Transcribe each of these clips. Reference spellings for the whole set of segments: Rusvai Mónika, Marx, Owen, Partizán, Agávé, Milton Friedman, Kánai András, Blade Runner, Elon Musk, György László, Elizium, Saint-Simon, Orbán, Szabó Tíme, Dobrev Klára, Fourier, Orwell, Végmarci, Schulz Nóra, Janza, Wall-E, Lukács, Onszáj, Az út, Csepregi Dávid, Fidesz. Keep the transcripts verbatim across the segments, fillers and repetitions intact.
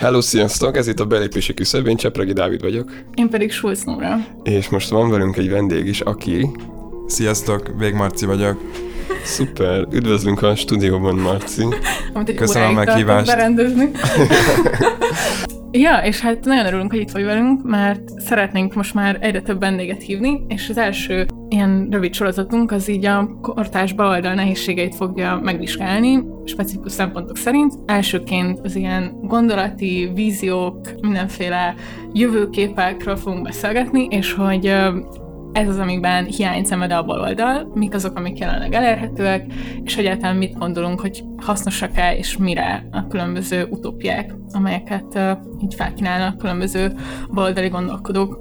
Hello, sziasztok! Ez itt a Belépési Küszöb, én Csepregi Dávid vagyok. Én pedig Schulz Nóra. És most van velünk egy vendég is, aki... Sziasztok, Végmarci vagyok. Szuper, üdvözlünk a stúdióban, Marci. Köszönöm a meghívást. Ja, és hát nagyon örülünk, hogy itt vagy velünk, mert szeretnénk most már egyre több vendéget hívni, és az első ilyen rövid sorozatunk az így a kortárs baloldal nehézségeit fogja megvizsgálni, specifikus szempontok szerint. Elsőként az ilyen gondolati, víziók, mindenféle jövőképekről fogunk beszélgetni, és hogy... Ez az, amiben hiányt szenved a baloldal, mik azok, amik jelenleg elérhetőek, és egyáltalán mit gondolunk, hogy hasznosak-e és mire a különböző utópiák, amelyeket uh, így felkínálnak különböző baloldali gondolkodók.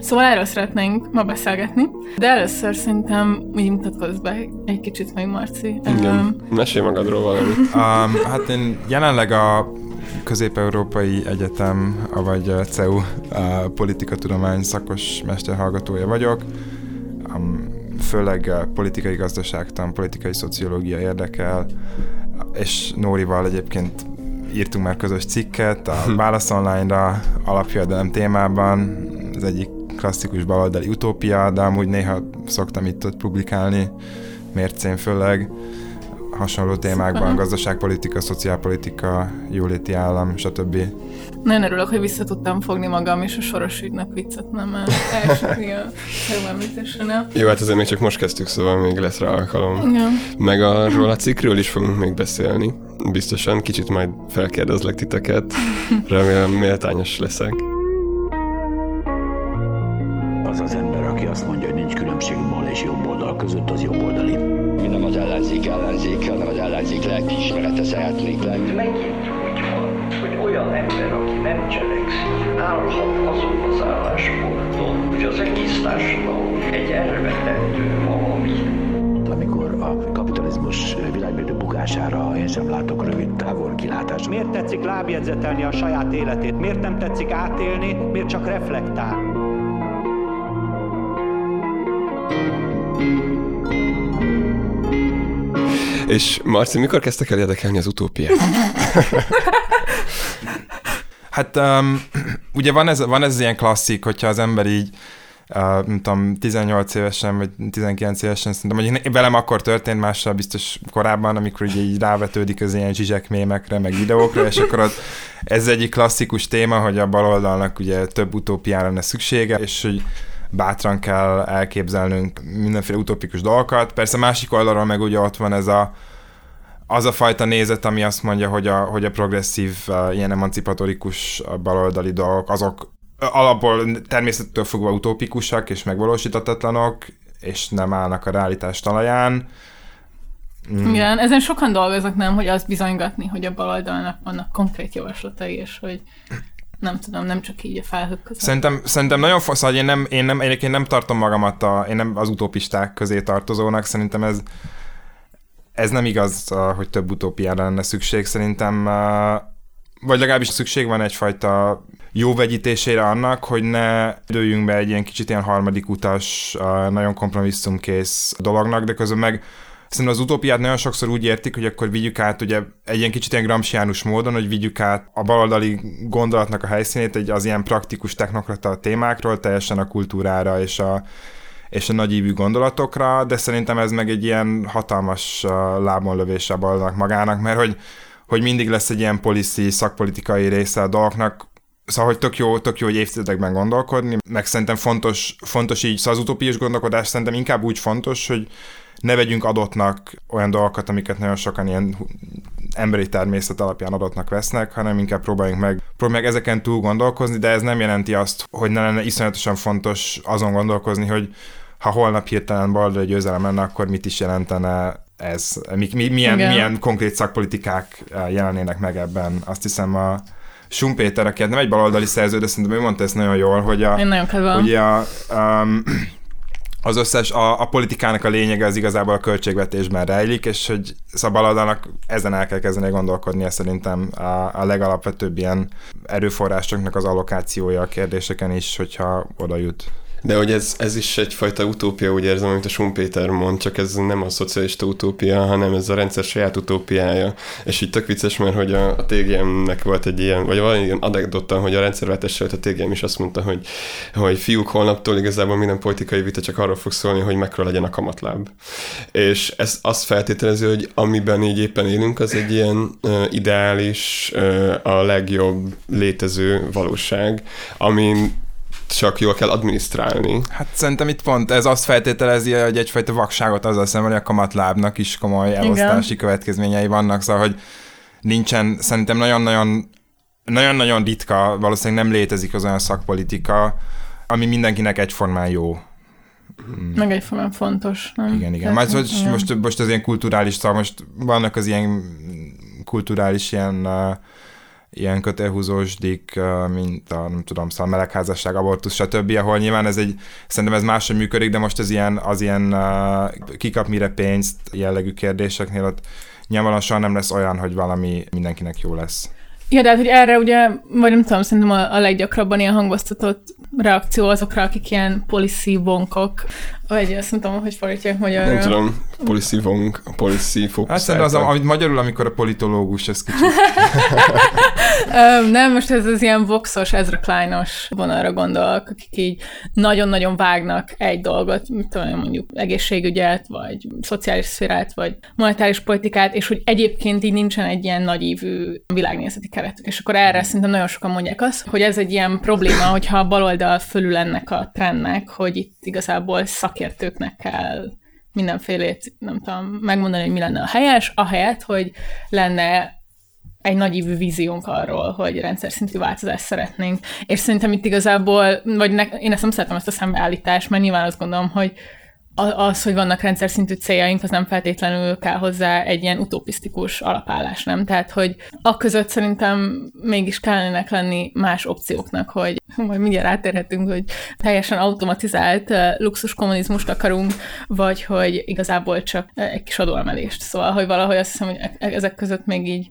Szóval erről szeretnénk ma beszélgetni, de először szerintem úgy mutatkozz be egy kicsit meg, Marci. Igen, um, mesélj magadról valamit. Um, hát én jelenleg a Közép-Európai Egyetem, avagy cé e u politikatudomány szakos mesterhallgatója vagyok. Főleg politikai gazdaságtan, politikai szociológia érdekel, és Nórival egyébként írtunk már közös cikket a Válasz online-ra alapjövedelem témában. Ez egyik klasszikus baloldali utópia, de amúgy néha szoktam itt-ott publikálni, Mércén főleg. Hasonló témákban, gazdaságpolitika, szociálpolitika, jóléti állam, stb. Nagyon örülök, hogy vissza tudtam fogni magam, és a soros ügynek viccet nem elsőni a megműtésre. Jó, hát azért még csak most kezdtük, szóval még lesz rá alkalom. Ja. Meg arról a cikkről is fogunk még beszélni. Biztosan, kicsit majd felkérdezlek titeket. Remélem méltányos leszek. Az az ember, aki azt mondja, hogy nincs különbség bal és jobb oldal között, az jobb oldali. Mi nem az ellenzék ellenzék, hanem az ellenzék lelkiismerete szeretnék lenni. Megint úgy van, hogy olyan ember, aki nem cselekszik, állhat azon az állásponton, hogy az egész társadalom egy elvetendő valami. Amikor a kapitalizmus világbérdő bukására én sem látok rövid távol kilátást. Miért tetszik lábjegyzetelni a saját életét? Miért nem tetszik átélni? Miért csak reflektál? És Marci, mikor kezdtek el érdekelni az utópiát? Hát um, ugye van ez, van ez ilyen klasszik, hogyha az ember így, uh, nem tudom, tizennyolc évesen, vagy tizenkilenc évesen, szerintem, hogy velem akkor történt, mással biztos korábban, amikor ugye így rávetődik az ilyen Žižek mémekre, meg videókra, és akkor ott ez egyik klasszikus téma, hogy a baloldalnak ugye több utópiára lenne szüksége, és hogy bátran kell elképzelnünk mindenféle utópikus dolgokat. Persze másik oldalról meg ugye ott van ez a, az a fajta nézet, ami azt mondja, hogy a, hogy a progresszív, ilyen emancipatorikus baloldali dolgok, azok alapból természettől fogva utópikusak és megvalósítatatlanok, és nem állnak a realitás talaján. Mm. Igen, ezen sokan dolgoznak, nem, hogy azt bizonygatni, hogy a baloldalnak vannak konkrét javaslatai, és hogy... Nem tudom, nem csak így a felhők között. Szerintem, szerintem nagyon fontos, hogy én nem, én nem, én nem tartom magamat a, én nem az utópisták közé tartozónak, szerintem ez, ez nem igaz, hogy több utópiára lenne szükség, szerintem, vagy legalábbis szükség van egyfajta jó vegyítésére annak, hogy ne dőljünk be egy ilyen kicsit ilyen harmadik utas, nagyon kompromisszumkész dolognak, de közben meg szerintem az utópiát nagyon sokszor úgy értik, hogy akkor vigyük át ugye egy ilyen kicsit ilyen gramsciánus módon, hogy vigyük át a baloldali gondolatnak a helyszínét egy az ilyen praktikus technokrata témákról, teljesen a kultúrára és a, és a nagyívű gondolatokra, de szerintem ez meg egy ilyen hatalmas lábonlövése a baloldalnak magának, mert hogy, hogy mindig lesz egy ilyen policy, szakpolitikai része a dolgoknak. Szóval, hogy tök jó, tök jó, hogy évtizedekben gondolkodni, meg szerintem fontos, fontos így, szóval az utópiás gondolkodás szerintem inkább úgy fontos, hogy ne vegyünk adottnak olyan dolgokat, amiket nagyon sokan ilyen emberi természet alapján adottnak vesznek, hanem inkább próbáljunk meg, próbáljunk meg ezeken túl gondolkozni, de ez nem jelenti azt, hogy ne lenne iszonyatosan fontos azon gondolkozni, hogy ha holnap hirtelen baloldali győzelem lenne, akkor mit is jelentene ez? Mi, mi, milyen, milyen konkrét szakpolitikák jelennének meg ebben? Azt hiszem a Schumpeter, aki nem egy baloldali szerző, de szerintem ő mondta ezt nagyon jól, hogy a... Én nagyon kedvem. Hogy a... Um, az összes, a, a politikának a lényege az igazából a költségvetésben rejlik, és hogy szabadalnak ezen el kell kezdeni gondolkodnia szerintem a, a legalapvetőbb ilyen erőforrásoknak az allokációja a kérdéseken is, hogyha oda jut. De hogy ez, ez is egyfajta utópia, úgy érzem, amit a Schumpeter mond, csak ez nem a szocialista utópia, hanem ez a rendszer saját utópiája. És így tök vicces, mert hogy a, a té gé emnek volt egy ilyen, vagy valami anekdota, hogy a rendszerváltás előtt a té gé em is azt mondta, hogy, hogy fiúk, holnaptól igazából minden politikai vita csak arról fog szólni, hogy mekkora legyen a kamatláb. És ez azt feltételező, hogy amiben így éppen élünk, az egy ilyen uh, ideális, uh, a legjobb létező valóság, amin csak jól kell adminisztrálni. Hát szerintem itt pont ez azt feltételezi, hogy egyfajta vakságot azzal szemben, hogy a kamatlábnak is komoly elosztási igen. következményei vannak, szóval, hogy nincsen, szerintem nagyon-nagyon nagyon-nagyon ritka, valószínűleg nem létezik az olyan szakpolitika, ami mindenkinek egyformán jó. Meg egyformán fontos. Nem? Igen, igen. Már most, most az ilyen kulturális szak, most vannak az ilyen kulturális ilyen ilyen kötélhúzósdik, mint a, nem tudom, szóval melegházasság, abortusz, stb., ahol nyilván ez egy, szerintem ez máshogy működik, de most az ilyen, az ilyen uh, kikap mire pénzt jellegű kérdéseknél ott nyilván soha nem lesz olyan, hogy valami mindenkinek jó lesz. Ja, de hát, hogy erre ugye, vagy nem tudom, szerintem a, a leggyakrabban ilyen hangoztatott reakció azokra, akik ilyen policy bonkok, vagy azt nem tudom, hogy fordítják magyarul. Nem tudom, policy bonk, policy fókuszáltak. Hát szerintem az, amit magyarul, amikor a politológus, ez kicsit. Nem, most ez az ilyen voxos, Ezra Kleinos vonalra gondolok, akik így nagyon-nagyon vágnak egy dolgot, mit tudom, mondjuk egészségügyet, vagy szociális szférát, vagy monetáris politikát, és hogy egyébként így nincsen egy ilyen nagyívű világnézeti keretük. És akkor erre szerintem nagyon sokan mondják azt, hogy ez egy ilyen probléma, hogyha a baloldal fölül ennek a trendnek, hogy itt igazából szakértőknek kell mindenfélét, nem tudom, megmondani, hogy mi lenne a helyes, ahelyett, hogy lenne egy nagyívű víziónk arról, hogy rendszer szintű változást szeretnénk. És szerintem itt igazából, vagy ne, én ezt nem szeretem, ezt a szembeállítást, mert nyilván azt gondolom, hogy az, hogy vannak rendszer szintű céljaink, az nem feltétlenül kell hozzá egy ilyen utopisztikus alapállás, nem? Tehát, hogy aközött szerintem mégis kellenek lenni más opcióknak, hogy majd mindjárt átérhetünk, hogy teljesen automatizált luxus kommunizmust akarunk, vagy hogy igazából csak egy kis adóemelést. Szóval, hogy valahogy azt hiszem, hogy ezek között még így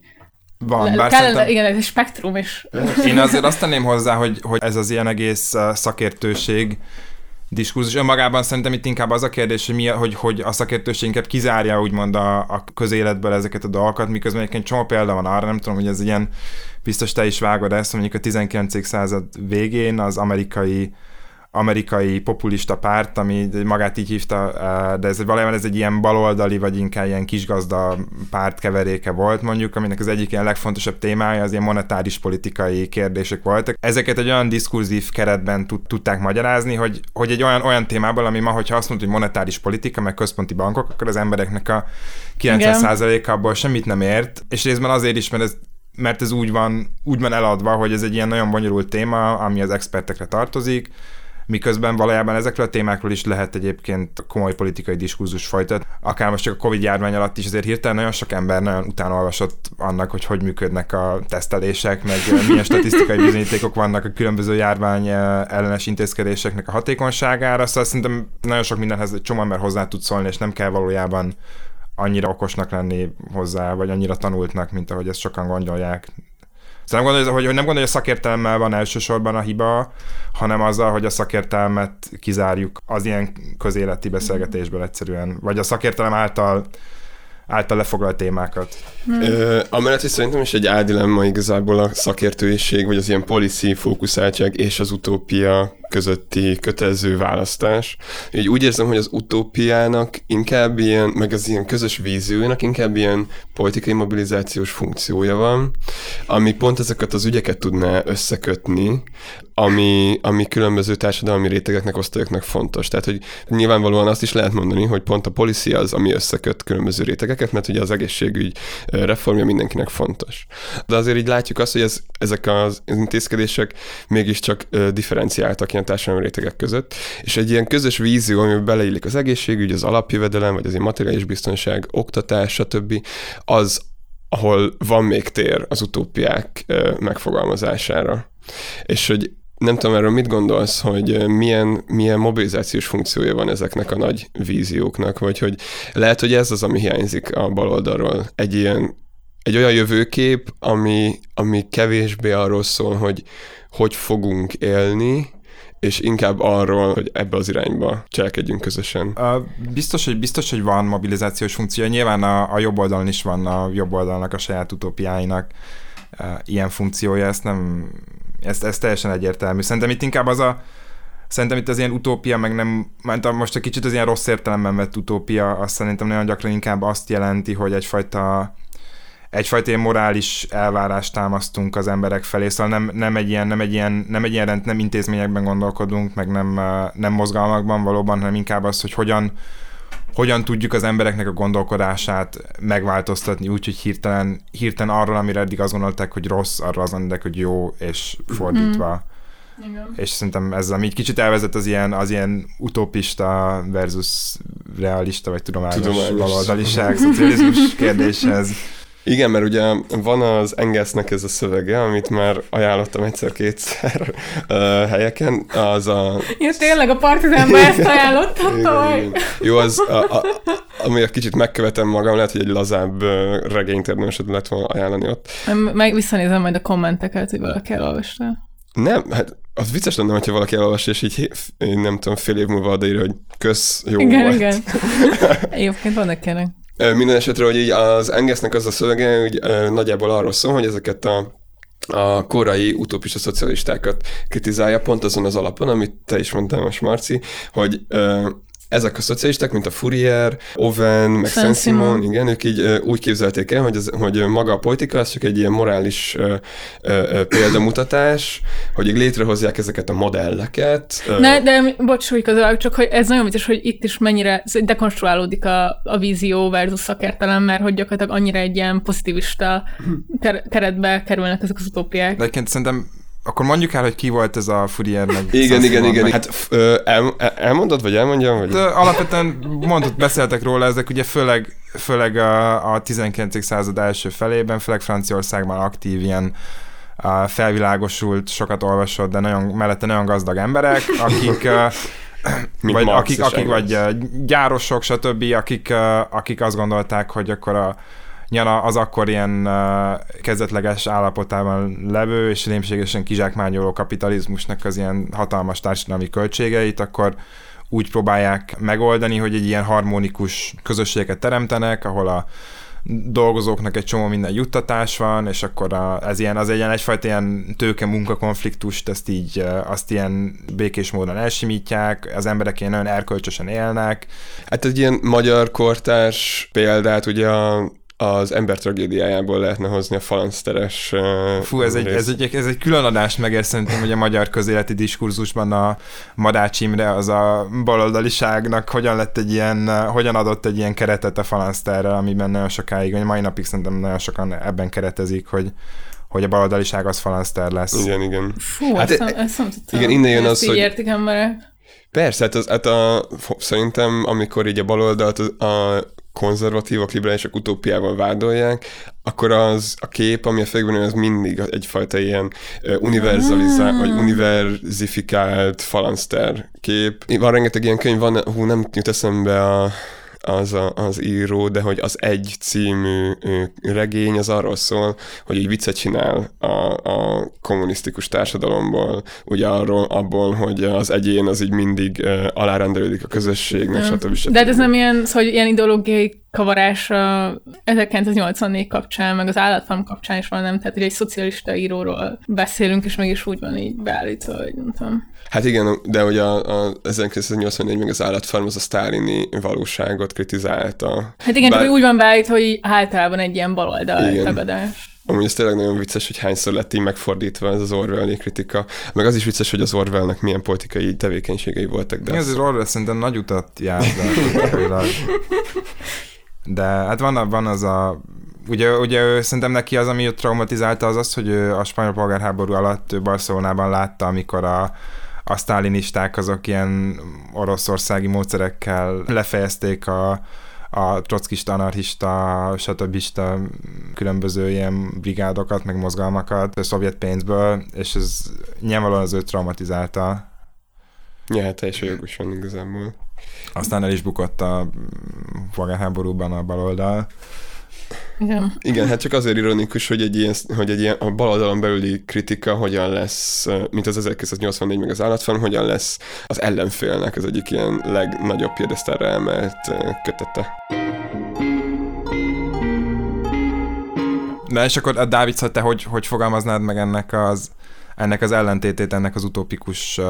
van, bár szerintem... Igen, ez egy spektrum is. Én azért azt tenném hozzá, hogy, hogy ez az ilyen egész szakértőség diskurzus önmagában szerintem itt inkább az a kérdés, hogy, mi, hogy, hogy a szakértőség inkább kizárja úgymond a, a közéletből ezeket a dolgokat, miközben egyébként csomó példa van arra, nem tudom, hogy ez ilyen, biztos te is vágod ezt, mondjuk a tizenkilencedik század végén az amerikai amerikai populista párt, ami magát így hívta, de ez valójában ez egy ilyen baloldali, vagy inkább ilyen kisgazda párt keveréke volt mondjuk, aminek az egyik ilyen legfontosabb témája az ilyen monetáris politikai kérdések voltak. Ezeket egy olyan diskurzív keretben tudták magyarázni, hogy, hogy egy olyan, olyan témában, ami ma, hogyha azt mondtuk, hogy monetáris politika, meg központi bankok, akkor az embereknek a kilencven százaléka abból semmit nem ért, és részben azért is, mert ez mert ez úgy van, úgy van eladva, hogy ez egy ilyen nagyon bonyolult téma, ami az expertekre tartozik, miközben valójában ezekről a témákról is lehet egyébként komoly politikai diskurzus folytat. Akár most csak a Covid-járvány alatt is azért hirtelen nagyon sok ember nagyon utánolvasott annak, hogy hogy működnek a tesztelések, meg milyen statisztikai bizonyítékok vannak a különböző járvány ellenes intézkedéseknek a hatékonyságára. Szóval szerintem nagyon sok mindenhez egy csomó ember hozzá tud szólni, és nem kell valójában annyira okosnak lenni hozzá, vagy annyira tanultnak, mint ahogy ezt sokan gondolják. Szóval nem gondolja, hogy, hogy nem gondolja, hogy a szakértelemmel van elsősorban a hiba, hanem azzal, hogy a szakértelmet kizárjuk az ilyen közéleti beszélgetésből egyszerűen, vagy a szakértelem által által lefoglalt témákat. Hmm. Ö, amellett is szerintem is egy áldilemma igazából a szakértőiség, vagy az ilyen policy fókuszáltság és az utópia közötti kötelező választás. Így úgy érzem, hogy az utópiának inkább ilyen, meg az ilyen közös víziójának inkább ilyen politikai mobilizációs funkciója van, ami pont ezeket az ügyeket tudná összekötni, ami, ami különböző társadalmi rétegeknek, osztályoknak fontos. Tehát, hogy nyilvánvalóan azt is lehet mondani, hogy pont a policy az, ami összeköt különböző rétegeket, mert ugye az egészségügy reformja mindenkinek fontos. De azért így látjuk azt, hogy ez, ezek az intézkedések mégiscsak differenciáltak a társadalmi rétegek között, és egy ilyen közös vízió, amiben beleillik az egészségügy, az alapjövedelem, vagy az ilyen materiális biztonság, oktatás, stb., az, ahol van még tér az utópiák megfogalmazására. És hogy nem tudom, erről mit gondolsz, hogy milyen, milyen mobilizációs funkciója van ezeknek a nagy vízióknak, vagy hogy lehet, hogy ez az, ami hiányzik a baloldalról. Egy ilyen, egy olyan jövőkép, ami, ami kevésbé arról szól, hogy hogy fogunk élni, és inkább arról, hogy ebbe az irányba cselekedjünk közösen. Biztos, hogy biztos, hogy van mobilizációs funkció. Nyilván a, a jobb oldalon is van a jobb oldalnak, a saját utópiáinak ilyen funkciója, ezt nem, ezt, ez teljesen egyértelmű. Szerintem itt inkább az a Szerintem itt az ilyen utópia, meg nem, most egy kicsit az ilyen rossz értelemben vett utópia, azt szerintem nagyon gyakran inkább azt jelenti, hogy egyfajta, egyfajta ilyen morális elvárást támasztunk az emberek felé, szóval nem, nem egy ilyen, nem egy ilyen, nem egy ilyen rend, nem intézményekben gondolkodunk, meg nem, nem mozgalmakban valóban, hanem inkább az, hogy hogyan, hogyan tudjuk az embereknek a gondolkodását megváltoztatni, úgyhogy hirtelen, hirtelen arról, amire eddig azt gondolták, hogy rossz, arra azt gondolták, hogy jó, és fordítva. Mm. Igen. És szerintem ez, ami kicsit elvezet az ilyen, az ilyen utópista versus realista, vagy tudományos, tudományos. baloldaliság, szocializmus kérdéshez. Igen, mert ugye van az Engelsnek ez a szövege, amit már ajánlottam egyszer-kétszer uh, helyeken, az a... Ja, tényleg a Partizánban ezt ajánlottam tavaly. Jó, az, a, a, amiért kicsit megkövetem magam, lehet, hogy egy lazább regénytérnősöd lett volna ajánlani ott. Meg visszanézem majd a kommenteket, hogy valaki elolvasta. Nem, hát az vicces lenne, hogyha valaki elolvassa, és így nem tudom, fél év múlva odaírja, hogy kösz, jó igen, volt. Igen, igen. Jóként vannak kérlek. Minden esetre, hogy így az Engelsnek az a szövege, úgy nagyjából arról szól, hogy ezeket a, a korai utópista szocialistákat kritizálja, pont azon az alapon, amit te is mondtál most, Marci, hogy... Ezek a szocialisták, mint a Fourier, Owen, meg Saint-Simon, igen, ők így úgy képzelték el, hogy, ez, hogy maga a politika, az csak egy ilyen morális ö, ö, példamutatás, hogy így létrehozzák ezeket a modelleket. Ne, de bocsújj közül, csak hogy ez nagyon vicces, hogy itt is mennyire dekonstruálódik a, a vízió versus szakértelem, mert hogy gyakorlatilag annyira egy ilyen pozitivista ter- keretbe kerülnek ezek az utópiák. De egyébként szerintem akkor mondjuk el, hogy ki volt ez a Fourier meg... Igen, igen, igen. Meg... Hát el, elmondod, vagy elmondjam? Vagy... Alapvetően mondott, beszéltek róla, ezek ugye főleg, főleg a, a tizenkilencedik század első felében, főleg Franciaországban aktív ilyen felvilágosult, sokat olvasott, de nagyon, mellette nagyon gazdag emberek, akik... vagy, akik, akik vagy gyárosok, stb., akik, akik azt gondolták, hogy akkor a nyana az akkor ilyen uh, kezdetleges állapotában levő és lényegesen kizsákmányoló kapitalizmusnak az ilyen hatalmas társadalmi költségeit, akkor úgy próbálják megoldani, hogy egy ilyen harmonikus közösséget teremtenek, ahol a dolgozóknak egy csomó minden juttatás van, és akkor a, ez ilyen, az egy ilyen egyfajta ilyen tőke-munka konfliktust, ezt így, azt ilyen békés módon elsimítják, az emberek ilyen nagyon erkölcsösen élnek. Hát egy ilyen magyar kortárs példát ugye a az ember tragédiájából lehetne hozni a falanszteres... Uh, Fú, ez egy, ez, egy, ez egy külön adást megér szerintem, hogy a magyar közéleti diskurzusban a Madács Imre az a baloldaliságnak hogyan lett egy ilyen, hogyan adott egy ilyen keretet a falanszterrel, amiben nagyon sokáig, vagy mai napig szerintem nagyon sokan ebben keretezik, hogy hogy a baloldaliság az falanszter lesz. Igen, igen. Fú, hát ezt, ezt nem tudtam. Igen, innen jön az, hogy... értik emberek. Persze, hát, az, hát a, szerintem amikor így a baloldalt a, a konzervatívok, liberálisok utópiával vádolják, akkor az a kép, ami a fejükben az mindig egyfajta ilyen univerzalizált, vagy univerzifikált falanszter kép. Van rengeteg ilyen könyv, van, hú, nem jut eszembe a... Az, a, az író, de hogy az Egy című regény az arról szól, hogy így viccet csinál a, a kommunisztikus társadalomból, ugye arról, abból, hogy az egyén az így mindig uh, alárendelődik a közösségnek, stb. stb. De ez nem ilyen, szóval ilyen ideológiai kavarás ezerkilencszáznyolcvannégy kapcsán, meg az állatfarm kapcsán is van, nem? Tehát ugye egy szocialista íróról beszélünk, és mégis úgy van így beállítva, hogy nem tudom. Hát igen, de hogy a, a ezerkilencszáznyolcvannégy meg az állatfarm az a sztálini valóságot kritizálta. Hát igen, Bár... csak úgy van beállítva, hogy általában egy ilyen baloldal tagadás. Amúgy ez tényleg nagyon vicces, hogy hányszor lett így megfordítva ez az Orwell-i kritika. Meg az is vicces, hogy az Orwell-nek milyen politikai tevékenységei voltak. De ez az Orwell szerintem nagy utat járt. De hát van, van az a... Ugye, ugye ő, szerintem neki az, ami traumatizálta, az az, hogy ő a spanyol polgárháború alatt ő Barcelonában látta, amikor a, a sztálinisták azok ilyen oroszországi módszerekkel lefejezték a a trockista, anarchista, stb. Különböző ilyen brigádokat, meg mozgalmakat a szovjet pénzből, és ez nyilvánvalóan az őt traumatizálta. Ja, hát teljesen jogosan igazából. Aztán el is bukott a polgárháborúban a baloldal. Igen. Igen, hát csak azért ironikus, hogy egy ilyen, hogy egy ilyen a baloldalon belüli kritika hogyan lesz, mint az ezerkilencszáznyolcvannégy meg az állatfan, hogyan lesz az ellenfélnek az egyik ilyen legnagyobb piedesztálra emelt kötete. Na és akkor Dávid, szóval te hogy, hogy fogalmaznád meg ennek az ennek az ellentétét, ennek az utópikus uh,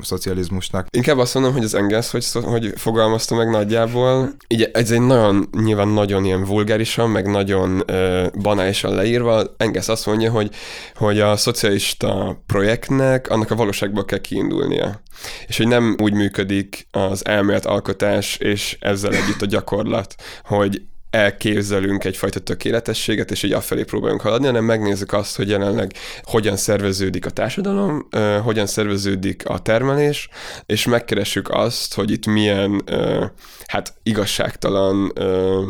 szocializmusnak? Inkább azt mondom, hogy az Engels, hogy, hogy fogalmazta meg nagyjából. Így, ez egy nagyon, nyilván nagyon ilyen vulgárisan, meg nagyon uh, banálisan leírva. Engels azt mondja, hogy, hogy a szocialista projektnek annak a valóságból kell kiindulnia. És hogy nem úgy működik az elméletalkotás, és ezzel együtt a gyakorlat, hogy elképzelünk egyfajta tökéletességet, és így afelé próbálunk haladni, hanem megnézzük azt, hogy jelenleg hogyan szerveződik a társadalom, uh, hogyan szerveződik a termelés, és megkeressük azt, hogy itt milyen uh, hát igazságtalan uh,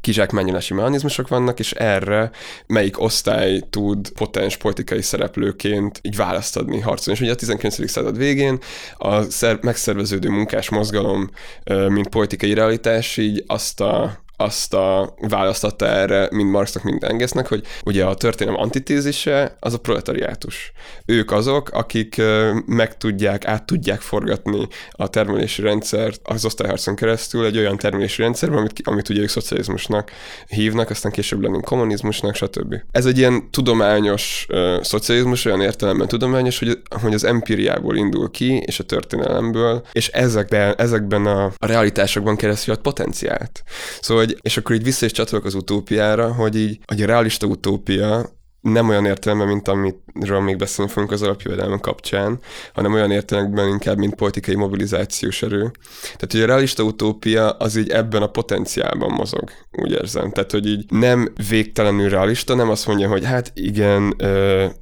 kizsákmányolási mechanizmusok vannak, és erre melyik osztály tud potens politikai szereplőként így választ adni, harcolni. És ugye a tizenkilencedik század végén a szer- megszerveződő munkás mozgalom, uh, mint politikai realitás, így azt a azt a választatta erre mind Marxnak, mind Engelsnek, hogy ugye a történelem antitézise az a proletariátus. Ők azok, akik meg tudják, át tudják forgatni a termelési rendszert az osztályharcon keresztül egy olyan termelési rendszerben, amit, amit ugye ők szocializmusnak hívnak, aztán később Lenin kommunizmusnak, stb. Ez egy ilyen tudományos uh, szocializmus, olyan értelemben tudományos, hogy, hogy az empíriából indul ki, és a történelemből, és ezekben, ezekben a, a realitásokban keresztül ad potenciált. Szóval és akkor így vissza is csatolok az utópiára, hogy így, hogy a realista utópia nem olyan értelemben, mint amiről még beszélni fogunk az alapjövedelem kapcsán, hanem olyan értelemben inkább, mint politikai mobilizációs erő. Tehát, hogy a realista utópia az így ebben a potenciálban mozog, úgy érzem. Tehát, hogy így nem végtelenül realista, nem azt mondja, hogy hát igen,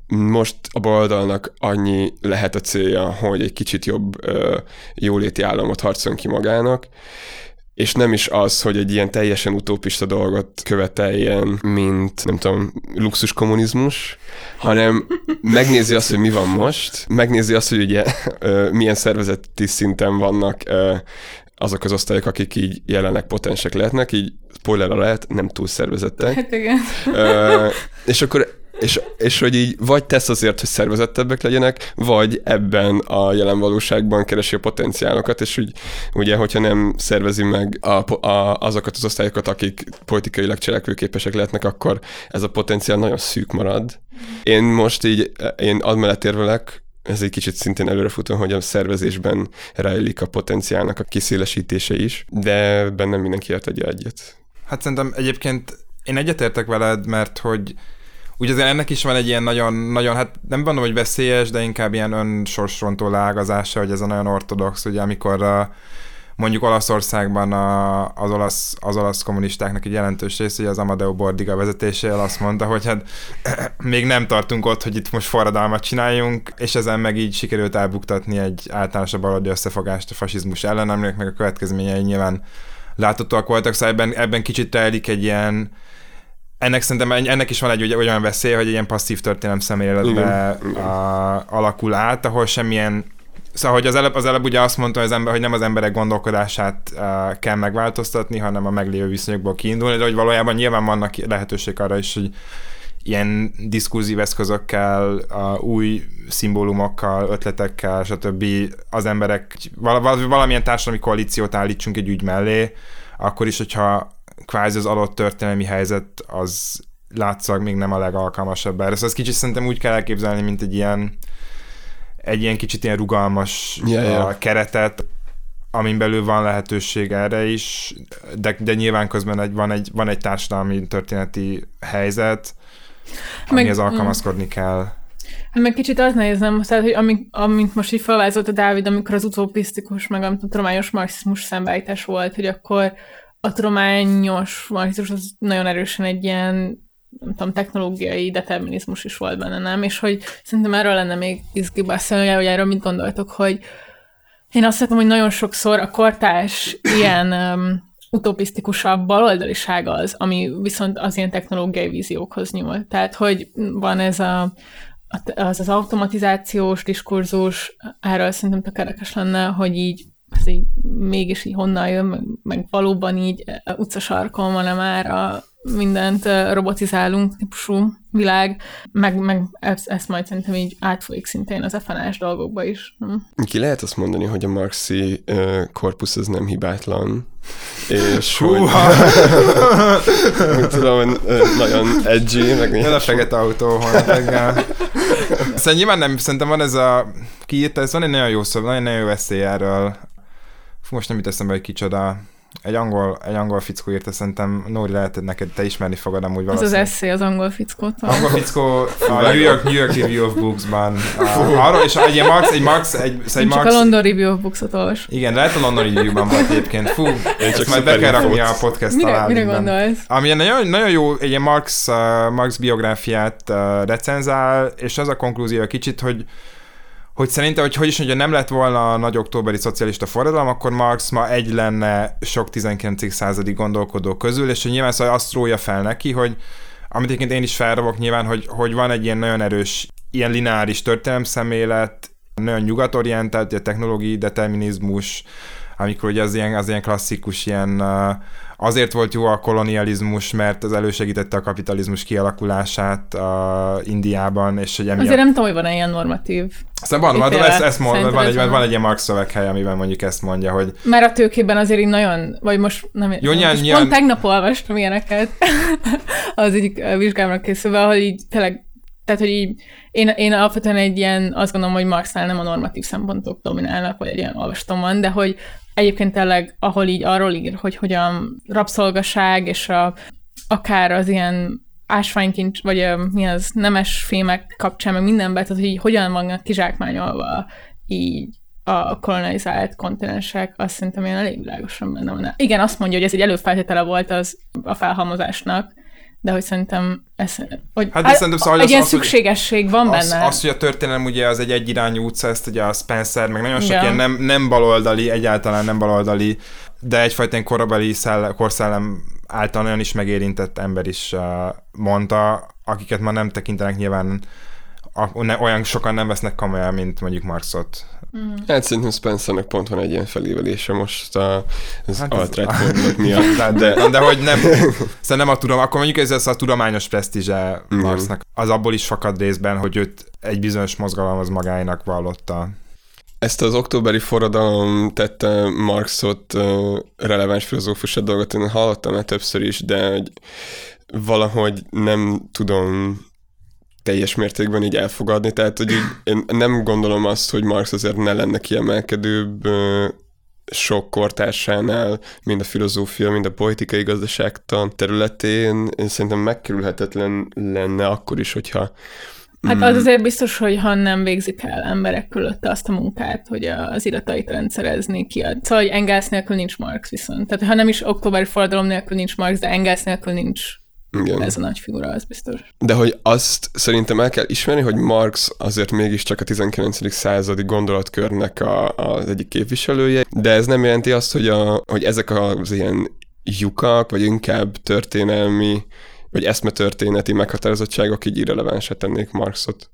most a baloldalnak annyi lehet a célja, hogy egy kicsit jobb jóléti államot harcol ki magának, és nem is az, hogy egy ilyen teljesen utópista dolgot követeljen, mint, nem tudom, luxus kommunizmus, hanem megnézi azt, hogy mi van most, megnézi azt, hogy ugye ö, milyen szervezeti szinten vannak ö, azok az osztályok, akik így jelenleg potensek lehetnek, így spoiler alert, nem túl szervezettek. Hát igen. Ö, és akkor És, és hogy így vagy tesz azért, hogy szervezettebbek legyenek, vagy ebben a jelen valóságban keresi a potenciálokat, és úgy, ugye, hogyha nem szervezi meg a, a, azokat az osztályokat, akik politikailag cselekvőképesek lehetnek, akkor ez a potenciál nagyon szűk marad. Én most így, én amellett érvelek, ez egy kicsit szintén előrefutó, hogy a szervezésben rejlik a potenciálnak a kiszélesítése is, de bennem mindenki ért egyet. Hát szerintem egyébként én egyetértek veled, mert hogy úgy azért ennek is van egy ilyen nagyon, nagyon, hát nem mondom, hogy veszélyes, de inkább ilyen önsorsrontó leágazása, hogy ez a nagyon ortodox, ugye amikor a, mondjuk Olaszországban a, az, olasz, az olasz kommunistáknak egy jelentős rész, ugye az Amadeo Bordiga vezetésével azt mondta, hogy hát még nem tartunk ott, hogy itt most forradalmat csináljunk, és ezen meg így sikerült elbuktatni egy általánosabb valódi összefogást a fasizmus ellen, aminek meg a következményei nyilván láthatóak voltak, szóval ebben, ebben kicsit rejlik egy ilyen. Ennek szerintem ennek is van egy olyan veszély, hogy egy ilyen passzív történelem szemléletbe mm. a, alakul át, ahol semmilyen... Szóval, hogy az előbb, az előbb ugye azt mondta, hogy, az ember, hogy nem az emberek gondolkodását uh, kell megváltoztatni, hanem a meglévő viszonyokból kiindulni, de hogy valójában nyilván vannak lehetőség arra is, hogy ilyen diskurzív eszközökkel, uh, új szimbólumokkal, ötletekkel, stb. Az emberek... Val- valamilyen társadalmi koalíciót állítsunk egy ügy mellé, akkor is, hogyha kvázi az adott történelmi helyzet az látszak még nem a legalkalmasabb erre. Szóval ezt kicsit szerintem úgy kell elképzelni, mint egy ilyen egy ilyen kicsit ilyen rugalmas yeah, yeah. keretet, amin belül van lehetőség erre is, de, de nyilván közben egy, van, egy, van egy társadalmi történeti helyzet, amihez alkalmazkodni m- kell. Hát meg kicsit azt nézem, tehát, hogy amint, amint most így felvázolt a Dávid, amikor az utopisztikus, meg a tudományos marxizmus szembeállítás volt, hogy akkor a tudományos marxizmus az nagyon erősen egy ilyen, nem tudom, technológiai determinizmus is volt benne, nem? És hogy szerintem erről lenne még izgi beszélni, hogy erről mit gondoltok, hogy én azt hiszem, hogy nagyon sokszor a kortárs ilyen um, utopisztikusabb baloldaliság az, ami viszont az ilyen technológiai víziókhoz nyúl. Tehát, hogy van ez a az, az automatizációs diskurzus, erről szerintem tök érdekes lenne, hogy így ez így mégis így honnan jön, meg, meg valóban így utcasarkon van-e már a mindent robotizálunk típusú világ, meg, meg ezt, ezt majd szerintem így átfolyik szintén az efanás dolgokba is. Hm. Ki lehet azt mondani, hogy a marxi uh, korpusz az nem hibátlan, és hogy... tudom, nagyon edgy, meg néhány... a fekete autó holnapeggel. Szóval nyilván nem, szerintem van ez a... Ki írta, ez van egy nagyon jó szó, nagyon-nagyon jó eszély erről. Most nem itt eszembe, hogy kicsoda... Egy angol, egy angol fickó írta, szerintem Nóri lehet neked, te ismerni fogod amúgy valószínűleg. Ez az eszé az angol fickótól. Angol fickó a New York, New York Review of Books-ban. Uh, arról, és egy Marx, egy Marx, egy, egy Marx... Csak a London Review of Books-ot olvas. Igen, lehet a London Review-ban volt egyébként. Fú, ezt majd be kell rakni a podcast találni. Mire, mire gondolsz? Ami nagyon, nagyon jó, egy ilyen Marx, uh, Marx biográfiát uh, recenzál, és az a konklúzió kicsit, hogy hogy szerintem, hogy hogy is, hogyha nem lett volna a nagy októberi szocialista forradalom, akkor Marx ma egy lenne sok tizenkilencedik századi gondolkodó közül, és hogy nyilván szóval azt rója fel neki, hogy amit egyébként én is felrobok nyilván, hogy, hogy van egy ilyen nagyon erős, ilyen lineáris történelemszemlélet, nagyon nyugatorientált, a technológiai determinizmus, amikor ugye az ilyen, az ilyen klasszikus ilyen... Azért volt jó a kolonializmus, mert az elősegítette a kapitalizmus kialakulását a Indiában, és hogy emiatt... Azért nem tudom, hogy van-e ilyen normatív... Szóval van, ítélet, ez, ez mond, van, egy, van egy ilyen Marx szöveghely, amiben mondjuk ezt mondja, hogy... Mert a tőkében azért így nagyon... Vagy most nem... Jó, nyilván, most nyilván... Pont tegnap olvastam ilyeneket az így vizsgámra készülve, hogy így tényleg... Tehát, hogy így én, én alapvetően egy ilyen... Azt gondolom, hogy Marxnál nem a normatív szempontok dominálnak, vagy egy ilyen olvastom van, de hogy... Egyébként tényleg, ahol így arról ír, hogy hogyan rabszolgaság, és a, akár az ilyen ásványkincs, vagy a, mi az nemes fémek kapcsán, meg mindenben, tehát hogy így hogyan vannak kizsákmányolva így a kolonizált kontinensek, azt szerintem ilyen elég világosan benne van. Igen, azt mondja, hogy ez egy előfeltétele volt az a felhalmozásnak, de hogy szerintem ez, hogy hát, hát, szerintem szóval egy ilyen az, szükségesség van az, benne. Az, hogy a történelem ugye az egy egyirányú utca, ezt ugye a Spencer, meg nagyon sok ja. ilyen nem, nem baloldali, egyáltalán nem baloldali, de egyfajta ilyen korabeli szellem, korszellem által nagyon is megérintett ember is uh, mondta, akiket ma nem tekintenek nyilván, a, ne, olyan sokan nem vesznek komolyan, mint mondjuk Marxot. Mm. Hát szerintem Spencernek pont van egy ilyen felívelése most a, az hát alt-right miatt. De, de, de hogy nem, szerintem a tudom, akkor mondjuk ez az a tudományos presztízse mm. Marxnak. Az abból is fakad részben, hogy őt egy bizonyos mozgalom az magáinak vallotta. Ezt az októberi forradalom tette Marxot releváns filozófusra dolgot, én hallottam már többször is, de valahogy nem tudom... teljes mértékben így elfogadni, tehát hogy én nem gondolom azt, hogy Marx azért ne lenne kiemelkedőbb sok kortársánál, mind a filozófia, mind a politikai gazdaságtan területén, én szerintem megkerülhetetlen lenne akkor is, hogyha... Hát az azért biztos, hogy ha nem végzik el emberek körülötte azt a munkát, hogy az iratait rendszerezni, kiad. Szóval, hogy Engels nélkül nincs Marx viszont. Tehát ha nem is októberi forradalom nélkül nincs Marx, de Engels nélkül nincs. Igen. Ez a nagy figura, az biztos. De hogy azt szerintem el kell ismerni, hogy Marx azért mégiscsak a tizenkilencedik századi gondolatkörnek a, az egyik képviselője, de ez nem jelenti azt, hogy, a, hogy ezek az ilyen lyukak, vagy inkább történelmi, vagy eszmetörténeti meghatározottságok így irrelevánsá tennék Marxot.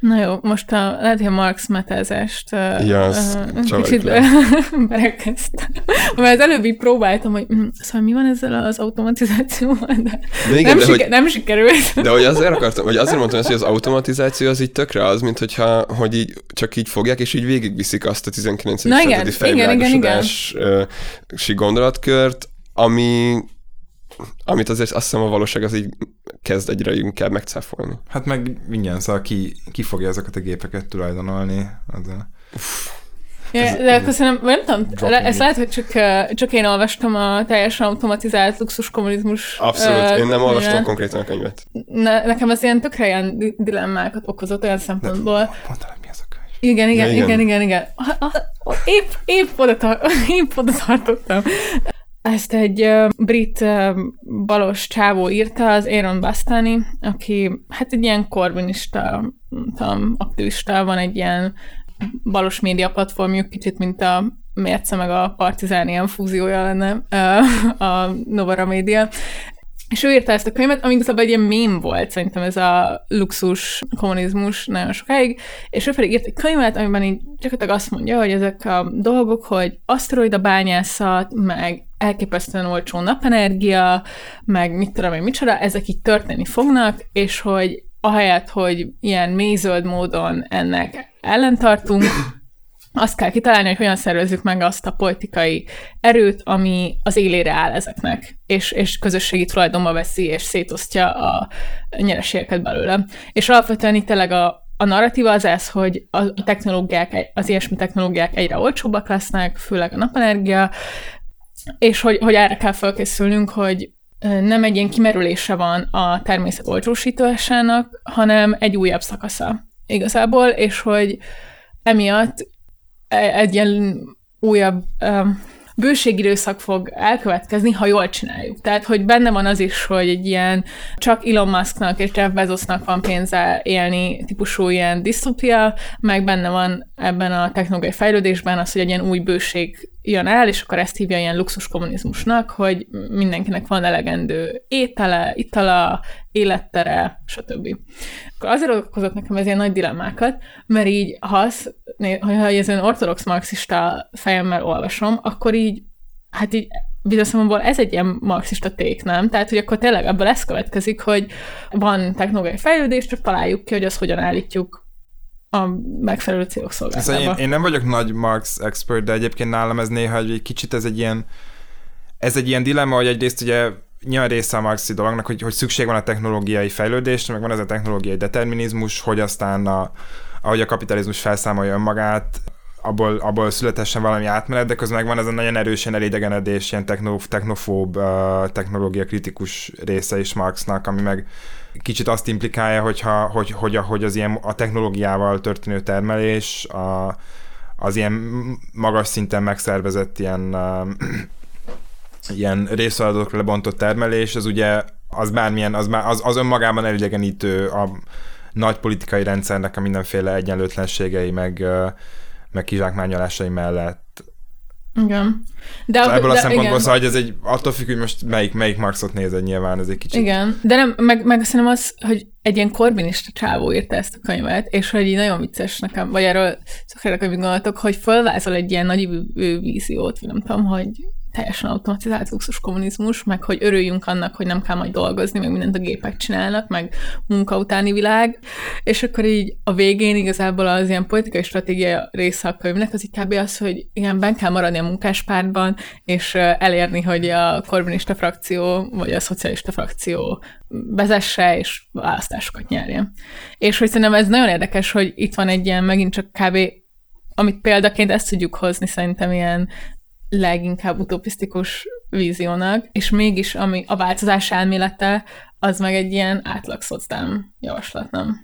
Na jó, most a, lehet, hogy a Marx metázást yes, uh, kicsit berekeztem. Mert az előbb így próbáltam, hogy mm, szóval mi van ezzel az automatizációval, de, de, igen, nem, de siker, hogy, nem sikerült. De hogy azért akartam, hogy azért mondtam ezt, hogy az automatizáció az így tökre az, mint hogyha hogy így, csak így fogják, és így végigviszik azt a tizenkilencedik századi fejvilágosodási gondolatkört, ami... Amit azért azt hiszem a valóság az így kezd egyre inkább megcáfolni. Hát meg mindjárt, szóval ki, ki fogja ezeket a gépeket tulajdonolni. Ja, de akkor szerintem, nem tudom, le, ezt lehet, hogy csak, csak én olvastam a teljesen automatizált luxus kommunizmus. Abszolút, uh, én nem olvastam ilyen. Konkrétan a könyvet. Ne, nekem ez ilyen tökre ilyen dilemmákat okozott olyan szempontból. Mondd el, mi az a könyv? Igen, igen, ja, igen, igen, igen. igen. A, a, a, épp, épp, oda tar- épp oda tartottam. Ezt egy uh, brit uh, balos csávó írta, az Aaron Bastani, aki hát egy ilyen korbinista, tudom, aktivista, van egy ilyen balos média platformjuk, kicsit mint a Mérce meg a Partizán ilyen fúziója lenne uh, a Novara média. És ő írta ezt a könyvet, amíg szabad egy ilyen mém volt, szerintem ez a luxus kommunizmus nagyon sokáig, és ő pedig írt egy könyvet, amiben így gyakorlatilag azt mondja, hogy ezek a dolgok, hogy aszteroida bányászat, meg elképesztően olcsó napenergia, meg mit tudom én micsoda, ezek így történni fognak, és hogy ahelyett, hogy ilyen mélyzöld módon ennek ellentartunk, azt kell kitalálni, hogy hogyan szervezzük meg azt a politikai erőt, ami az élére áll ezeknek, és, és közösségi tulajdonba veszi, és szétosztja a nyereségeket belőle. És alapvetően itt tényleg a, a narratíva az ez, hogy a technológiák, az ilyesmi technológiák egyre olcsóbbak lesznek, főleg a napenergia, és hogy, hogy erre kell felkészülnünk, hogy nem egy ilyen kimerülése van a természet olcsósításának, hanem egy újabb szakasza igazából, és hogy emiatt egy ilyen újabb um, bőségidőszak fog elkövetkezni, ha jól csináljuk. Tehát, hogy benne van az is, hogy egy ilyen csak Elon Musknak és Jeff Bezosnak van pénze élni típusú ilyen disztópia, meg benne van ebben a technológiai fejlődésben az, hogy egy ilyen új bőség jön el, és akkor ezt hívja ilyen luxus kommunizmusnak, hogy mindenkinek van elegendő étele, itala, élettere, stb. Akkor azért okozott nekem ez ilyen nagy dilemmákat, mert így, ha az, ha ez olyan ortodox marxista fejemmel olvasom, akkor így, hát így bizonyos szempontból ez egy ilyen marxista ték, nem? Tehát, hogy akkor tényleg ebből ez következik, hogy van technológiai fejlődés, csak találjuk ki, hogy azt hogyan állítjuk a megfelelő célok szolgálatába. Én, én nem vagyok nagy Marx expert, de egyébként nálam ez néha egy kicsit, ez egy ilyen, ez egy ilyen dilemma, hogy egyrészt ugye nyilván része a marxi dolognak, hogy, hogy szükség van a technológiai fejlődésre, meg van ez a technológiai determinizmus, hogy aztán a, ahogy a kapitalizmus felszámolja önmagát, abból, abból születhessen valami átmenet, de közben meg van ez a nagyon erősen elidegenedés, ilyen techno, technofób, technológia kritikus része is Marxnak, ami meg kicsit azt implikálja, hogyha, hogy, hogy, hogy az ilyen a technológiával történő termelés, a, az ilyen magas szinten megszervezett ilyen, uh, ilyen részfeladatokra lebontott termelés, az ugye az bármilyen, az, bár, az, az önmagában elidegenítő a nagy politikai rendszernek a mindenféle egyenlőtlenségei, meg, uh, meg kizsákmányolásai mellett. Igen. De szóval ebből a szempontból szóval, hogy ez egy, attól függ, hogy most melyik, melyik Marxot nézed, nyilván ez egy kicsit. Igen, de nem, meg, meg szerintem az, hogy egy ilyen korbinista csávó írta ezt a könyvet, és hogy így nagyon vicces nekem, vagy erről szokták, hogy mit gondoltok, hogy fölvázol egy ilyen nagy víziót, vagy nem tudom, hogy teljesen automatizált luxus kommunizmus, meg hogy örüljünk annak, hogy nem kell majd dolgozni, meg mindent a gépek csinálnak, meg munka utáni világ, és akkor így a végén igazából az ilyen politikai stratégia része a könyvnek, az inkább az, hogy igen, benn kell maradni a munkáspártban, és elérni, hogy a korbinista frakció, vagy a szocialista frakció vezesse, és választásokat nyerjen. És hogy szerintem ez nagyon érdekes, hogy itt van egy ilyen megint csak kb. Amit példaként ezt tudjuk hozni, szerintem ilyen leginkább utopisztikus víziónak, és mégis ami a változás elmélete, az meg egy ilyen átlagszocdám javaslat, nem?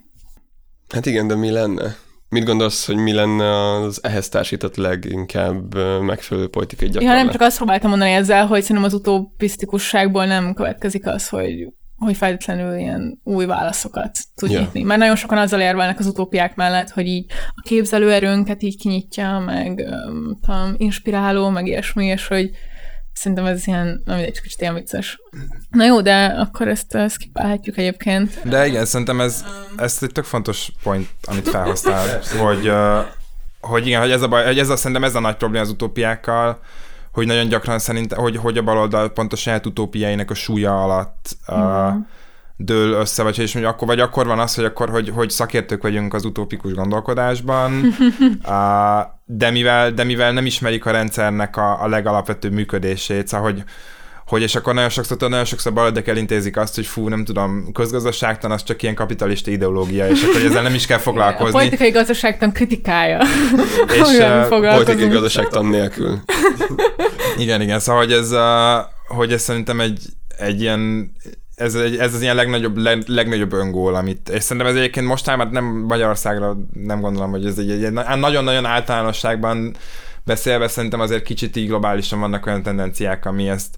Hát igen, de mi lenne? Mit gondolsz, hogy mi lenne az ehhez társított leginkább megfelelő politikai gyakorlat? Ja, nem csak azt próbáltam mondani ezzel, hogy szerintem az utopisztikusságból nem következik az, hogy hogy feltétlenül ilyen új válaszokat tud yeah. nyitni. Mert nagyon sokan azzal érvelnek az utópiák mellett, hogy így a képzelőerőnket így kinyitja, meg um, inspiráló, meg ilyesmi, és hogy szerintem ez ilyen, nem mindegy, kicsit ilyen vicces. Na jó, de akkor ezt, ezt kipálhatjuk egyébként. De igen, szerintem ez, ez egy tök fontos pont, amit felhoztál, hogy, hogy igen, hogy ez a baj, hogy ez a, szerintem ez a nagy probléma az utópiákkal, hogy nagyon gyakran szerintem, hogy, hogy a baloldal pont a saját utópiáinak a súlya alatt mm. uh, dől össze, vagy, és mondjuk, akkor, vagy akkor van az, hogy, akkor, hogy, hogy szakértők vagyunk az utópikus gondolkodásban, uh, de, mivel, de mivel nem ismerik a rendszernek a, a legalapvetőbb működését, szóval, hogy, hogy és akkor nagyon sokszor, nagyon sokszor baloldalak elintézik azt, hogy fú, nem tudom, közgazdaságtan, az csak ilyen kapitalista ideológia, és akkor ezzel nem is kell foglalkozni. A politikai gazdaságtan kritikája. És politikai gazdaságtan nélkül. Igen, igen, szóval, hogy ez, a, hogy ez szerintem egy, egy ilyen, ez, egy, ez az ilyen legnagyobb, leg, legnagyobb öngól, amit, és szerintem ez egyébként mostán, mert nem Magyarországra nem gondolom, hogy ez egy, egy, egy nagyon-nagyon általánosságban beszélve szerintem azért kicsit így globálisan vannak olyan tendenciák, ami ezt,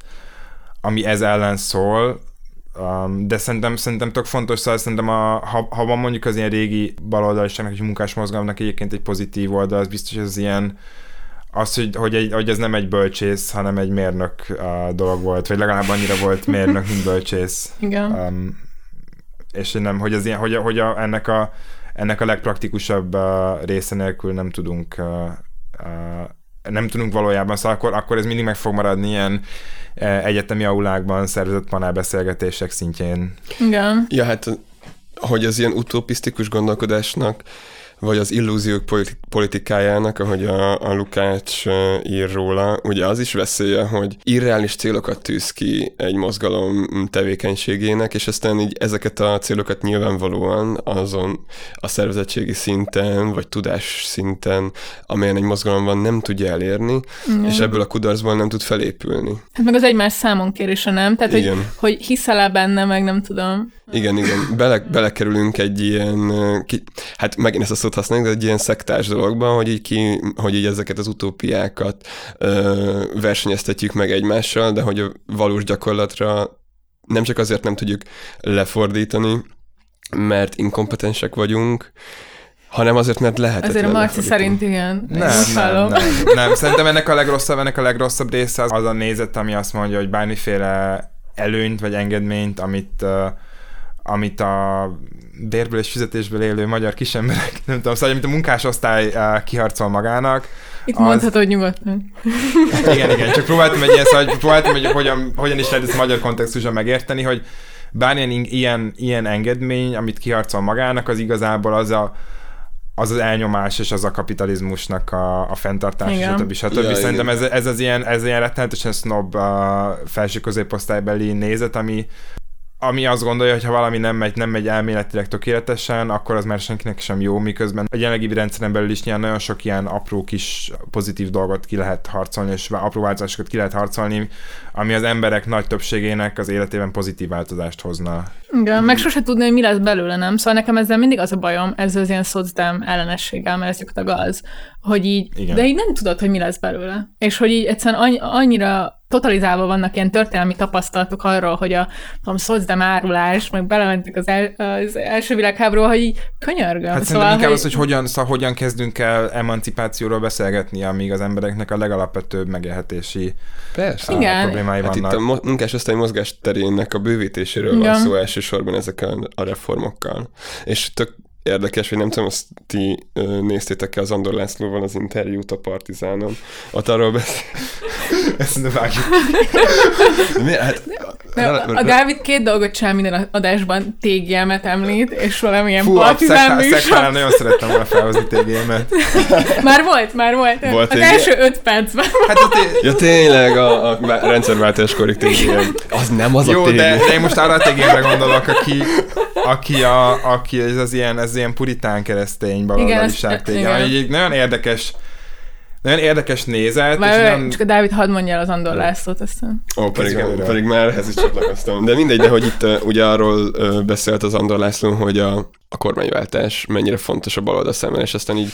ami ez ellen szól, um, de szerintem, szerintem tök fontos, szóval szerintem a, ha, ha van mondjuk az ilyen régi baloldaliságnak és munkásmozgalomnak egyébként egy pozitív oldal, az biztos, hogy az ilyen Az, hogy, hogy, egy, hogy ez nem egy bölcsész, hanem egy mérnök uh, dolog volt, vagy legalább annyira volt mérnök, mint bölcsész. Igen. Um, és nem, hogy, az ilyen, hogy, hogy a, ennek, a, ennek a legpraktikusabb uh, része nélkül nem tudunk uh, uh, nem tudunk valójában, szóval akkor, akkor ez mindig meg fog maradni ilyen uh, egyetemi aulákban szervezett panelbeszélgetések szintjén. Igen. Ja, hát, hogy az ilyen utopisztikus gondolkodásnak vagy az illúziók politikájának, ahogy a, a Lukács ír róla, ugye az is veszélye, hogy irreális célokat tűz ki egy mozgalom tevékenységének, és aztán így ezeket a célokat nyilvánvalóan azon a szervezettségi szinten, vagy tudás szinten, amelyen egy mozgalom van, nem tudja elérni, mm. és ebből a kudarcból nem tud felépülni. Hát meg az egymás számon kérése, nem? Tehát, igen. hogy, hogy hiszel-e benne, meg nem tudom. Igen, igen. Bele, belekerülünk egy ilyen, ki, hát megint ezt a szót használjuk, de egy ilyen szektás dologban, hogy így, ki, hogy így ezeket az utópiákat ö, versenyeztetjük meg egymással, de hogy a valós gyakorlatra nem csak azért nem tudjuk lefordítani, mert inkompetensek vagyunk, hanem azért, mert lehetetlen. Azért a Marci szerint igen. Nem, nem, nem, nem. Szerintem ennek a legrosszabb, ennek a legrosszabb része az, az a nézet, ami azt mondja, hogy bármiféle előnyt vagy engedményt, amit... Uh, amit a bérből és fizetésből élő magyar kisemberek, nem tudom, szóval, amit a munkásosztály kiharcol magának. Itt az... mondhatod nyugodtan. Igen, igen, csak próbáltam egy ilyen, szóval, próbáltam, hogy hogyan, hogyan is lehet ezt magyar kontextusban megérteni, hogy bármilyen ilyen, ilyen engedmény, amit kiharcol magának, az igazából az a, az, az elnyomás és az a kapitalizmusnak a, a fenntartás, stb. stb. Ja, Szerintem ez, ez az ilyen, ez ilyen rettenetesen sznob felső középosztálybeli nézet, ami ami azt gondolja, hogy ha valami nem megy, nem megy elméletileg tökéletesen, akkor az már senkinek sem jó, miközben a jelenlegi rendszeren belül is nyilván nagyon sok ilyen apró kis pozitív dolgot ki lehet harcolni, és apró változásokat ki lehet harcolni, ami az emberek nagy többségének az életében pozitív változást hozna. Igen, meg sose tudni, hogy mi lesz belőle, nem? Szóval nekem ezzel mindig az a bajom, ez az ilyen szocdem ellenességgel, mert ez gyakorlatilag az, hogy így, igen. de így nem tudod, hogy mi lesz belőle. És hogy így egyszerűen annyira totalizálva vannak ilyen történelmi tapasztalatok arról, hogy a szocdem árulás, meg belementünk az, el, az első világháborúba, hogy így könyörgöm. Hát szóval, inkább hogy... az, hogy hogyan, szóval hogyan kezdünk el emancipációról beszélgetni, amíg az embereknek a legalapvetőbb megélhetési Persze. A problémái hát vannak. Itt a munkásosztály mozgás terének a bővítéséről Igen. van szó elsősorban ezekkel a reformokkal. És tök érdekes, hogy nem tudom, azt ti néztétek-e az Andor Lászlóval az interjút a Partizánon. Ott arról beszél... Ezt nem vágjuk. Hát, a Dávid két dolgot csinál minden adásban, té gé emet említ, és valamilyen Fú, Partizán műsor. Fú, a szexuális nagyon szerettem volna felhozni té gé emet. Már volt, már volt. volt az első öt percben. Hát té... Ja tényleg, a, a rendszerváltáskorig té gé em. Az nem az Jó, a té gé em. Jó, de, de én most arra a té gé emre gondolok, aki... Aki, a, aki ez az ilyen, ez ilyen puritán keresztény baloldaliság tégen. Nagyon érdekes, nagyon érdekes nézet. Már és ő, nem... Csak a Dávid, hadd mondja el az Andor Lászlót aztán. Ó, pedig, pedig, pedig már ehhez is csatlakoztam. De mindegy, de hogy itt uh, ugye arról uh, beszélt az Andor László, hogy a, a kormányváltás mennyire fontos a baloldal szemben, és aztán így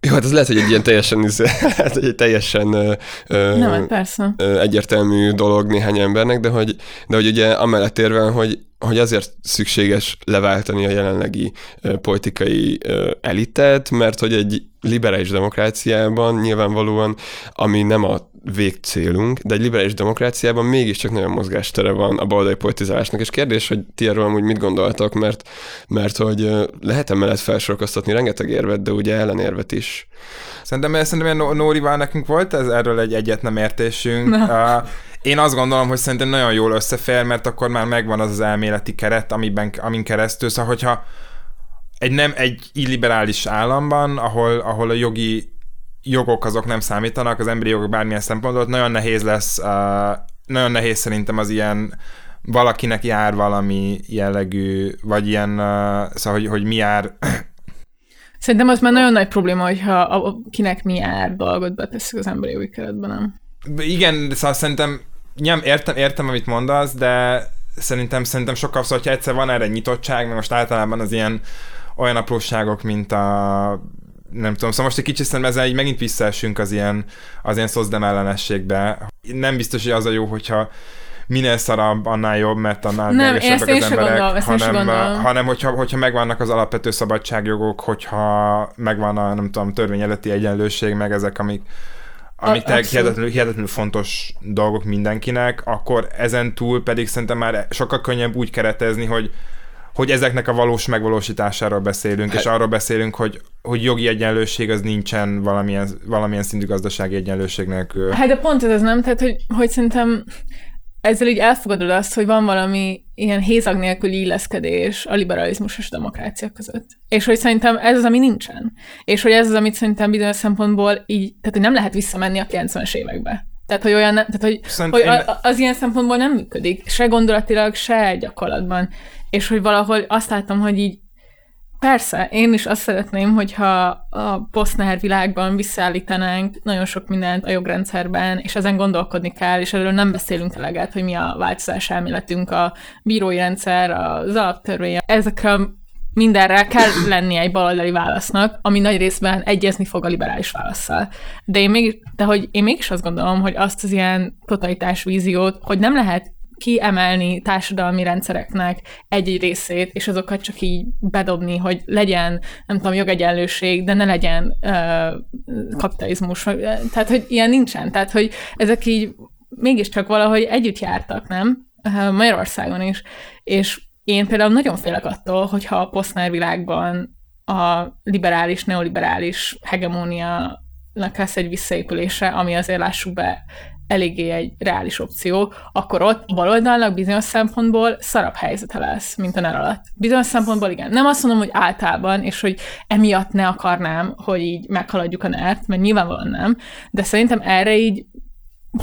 jó, hát ez lehet, hogy egy ilyen teljesen, hát egy teljesen ö, ö, Nem, persze. Ö, egyértelmű dolog néhány embernek, de hogy, de hogy ugye amellett érve, hogy, hogy azért szükséges leváltani a jelenlegi ö, politikai ö, elitet, mert hogy egy liberális demokráciában nyilvánvalóan, ami nem a végcélunk, de egy liberális demokráciában mégiscsak nagyon mozgástere van a baloldali politizálásnak, és kérdés, hogy ti erről amúgy mit gondoltak, mert, mert hogy lehet emellett felsorkoztatni rengeteg érvet, de ugye ellenérvet is. Szerintem, szerintem Nórival nekünk volt ez, erről egy egyet nem értésünk. Uh, én azt gondolom, hogy szerintem nagyon jól összefér, mert akkor már megvan az az elméleti keret, amiben, amin keresztül, szóval hogyha egy nem egy illiberális államban, ahol, ahol a jogi jogok azok nem számítanak, az emberi jogok bármilyen szempontból, nagyon nehéz lesz, uh, nagyon nehéz szerintem az ilyen valakinek jár valami jellegű, vagy ilyen, uh, szóval, hogy, hogy mi jár. Szerintem az már nagyon nagy probléma, hogyha a, kinek mi jár dolgot beteszik az emberi jogi keretbe, nem? Igen, szóval szerintem nem, értem, értem, amit mondasz, de szerintem, szerintem sokkal szóval, hogyha egyszer van erre nyitottság, mert most általában az ilyen olyan apróságok, mint a nem tudom, szóval most egy kicsit szerintem ezzel így megint visszaesünk az ilyen, az ilyen szozdem ellenességbe. Nem biztos, hogy az a jó, hogyha minél szarabb, annál jobb, mert annál nem, mérgesebbek az emberek, gondolom, hanem, hanem hogyha, hogyha megvannak az alapvető szabadságjogok, hogyha megvan a, nem tudom, törvény előtti egyenlőség, meg ezek, amik, amik hihetetlenül, hihetetlenül fontos dolgok mindenkinek, akkor ezen túl pedig szerintem már sokkal könnyebb úgy keretezni, hogy, hogy ezeknek a valós megvalósításáról beszélünk, hát, és arról beszélünk, hogy, hogy jogi egyenlőség az nincsen valamilyen, valamilyen szintű gazdasági egyenlőség nélkül. Hát de pont ez az, nem? Tehát, hogy, hogy szerintem ezzel így elfogadod azt, hogy van valami ilyen hézag nélküli illeszkedés a liberalizmus és a demokrácia között. És hogy szerintem ez az, ami nincsen. És hogy ez az, amit szerintem bizonyos szempontból így, tehát hogy nem lehet visszamenni a kilencvenes évekbe. Tehát, hogy olyan, tehát, hogy, hogy a, az ilyen szempontból nem működik. Se gondolatilag, se gyakorlatban. És hogy valahol azt láttam, hogy így persze, én is azt szeretném, hogyha a posztnár világban visszaállítanánk nagyon sok mindent a jogrendszerben, és ezen gondolkodni kell, és erről nem beszélünk eleget, hogy mi a változás elméletünk, a bírói rendszer, az alaptörvény. Ezekre mindenre kell lennie egy baloldali válasznak, ami nagy részben egyezni fog a liberális válasszal. De, én még, de hogy én mégis azt gondolom, hogy azt az ilyen totalitás víziót, hogy nem lehet kiemelni társadalmi rendszereknek egy-egy részét, és azokat csak így bedobni, hogy legyen, nem tudom, jogegyenlőség, de ne legyen uh, kapitalizmus. Tehát, hogy ilyen nincsen. Tehát, hogy ezek így mégiscsak valahogy együtt jártak, nem? Uh, Magyarországon is. És én például nagyon félek attól, hogyha a posztnár világban a liberális, neoliberális hegemóniának lesz egy visszaépülése, ami azért lássuk be, eléggé egy reális opció, akkor ott a baloldalnak bizonyos szempontból szarabb helyzete lesz, mint a NER alatt. Bizonyos szempontból igen. Nem azt mondom, hogy általában, és hogy emiatt ne akarnám, hogy így meghaladjuk a nert, mert nyilvánvalóan nem, de szerintem erre így,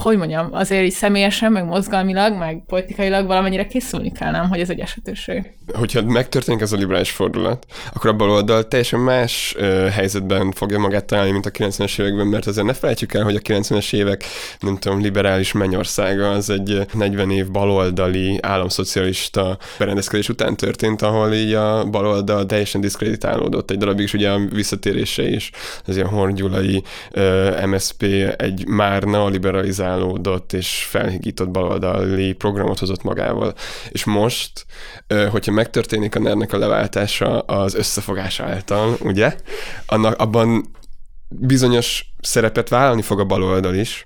hogy mondjam, azért így személyesen, meg mozgalmilag, meg politikailag valamennyire készülni kell, nem, hogy ez egy esetőség. Hogyha megtörténik ez a liberális fordulat, akkor a baloldal teljesen más ö, helyzetben fogja magát találni, mint a kilencvenes években, mert azért ne felejtsük el, hogy a kilencvenes évek, nem tudom, liberális Mennyországa, az egy negyven év baloldali államszocialista berendezkedés után történt, ahol így a baloldal teljesen diszkreditálódott egy darabig, és ugye a visszatérése is, az ilyen Horn Gyulai em es zé pé egy már neoliberaliz és felhigított baloldali programot hozott magával. És most, hogyha megtörténik a nernek a leváltása az összefogás által, ugye, annak abban bizonyos szerepet vállalni fog a baloldal is,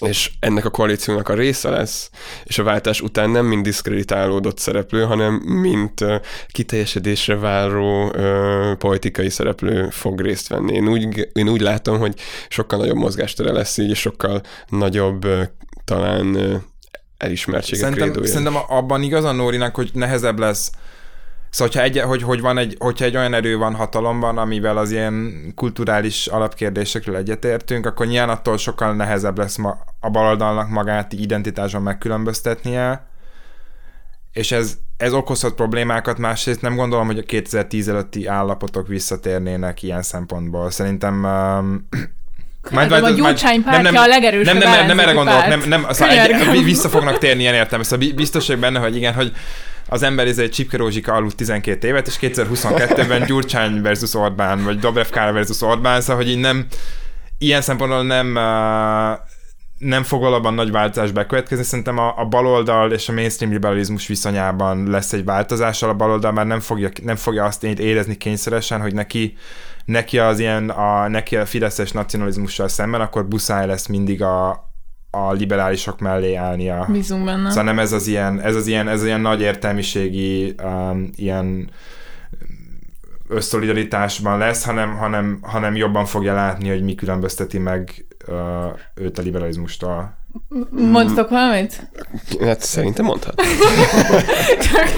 és ennek a koalíciónak a része lesz, és a váltás után nem mind diszkreditálódott szereplő, hanem mint kiteljesedésre váró ö, politikai szereplő fog részt venni. Én úgy, én úgy látom, hogy sokkal nagyobb mozgástere lesz így, és sokkal nagyobb ö, talán ö, elismertsége krédója. Szerintem abban igaz a Nórinak, hogy nehezebb lesz. Szóval, hogyha egy, hogy, hogy van egy, hogyha egy olyan erő van hatalomban, amivel az ilyen kulturális alapkérdésekről egyetértünk, akkor nyilván attól sokkal nehezebb lesz ma, a baloldalnak magát identitásban megkülönböztetnie, és ez, ez okozhat problémákat, másrészt nem gondolom, hogy a kétezer-tíz előtti állapotok visszatérnének ilyen szempontból. Szerintem... Um, Majd, majd, a Gyurcsány pártja nem, nem, a legerősebb nem, nem, nem erre gondolok, nem, nem, egy, vissza fognak térni ilyen értelme. Szóval biztos vagyok benne, hogy igen, hogy az ember ez egy Csipke Rózsika aludt tizenkét évet, és kétezer-huszonkettőben Gyurcsány versus Orbán, vagy Dobrev Klára versus Orbán, szóval, hogy így nem, ilyen szempontból nem, nem fog valóban nagy változás bekövetkezni. Szerintem a, a baloldal és a mainstream liberalizmus viszonyában lesz egy változással, a baloldal már nem fogja, nem fogja azt érezni kényszeresen, hogy neki neki az ilyen, a, neki a fideszes nacionalizmussal szemben, akkor buszáj lesz mindig a, a liberálisok mellé állnia. Bízunk benne. Szóval nem ez az ilyen, ez az ilyen, ez az ilyen nagy értelmiségi um, ilyen összolidaritásban lesz, hanem, hanem, hanem jobban fogja látni, hogy mi különbözteti meg uh, őt a liberalizmustól. Mondtok valamit? Hát szerintem mondhat. Csak,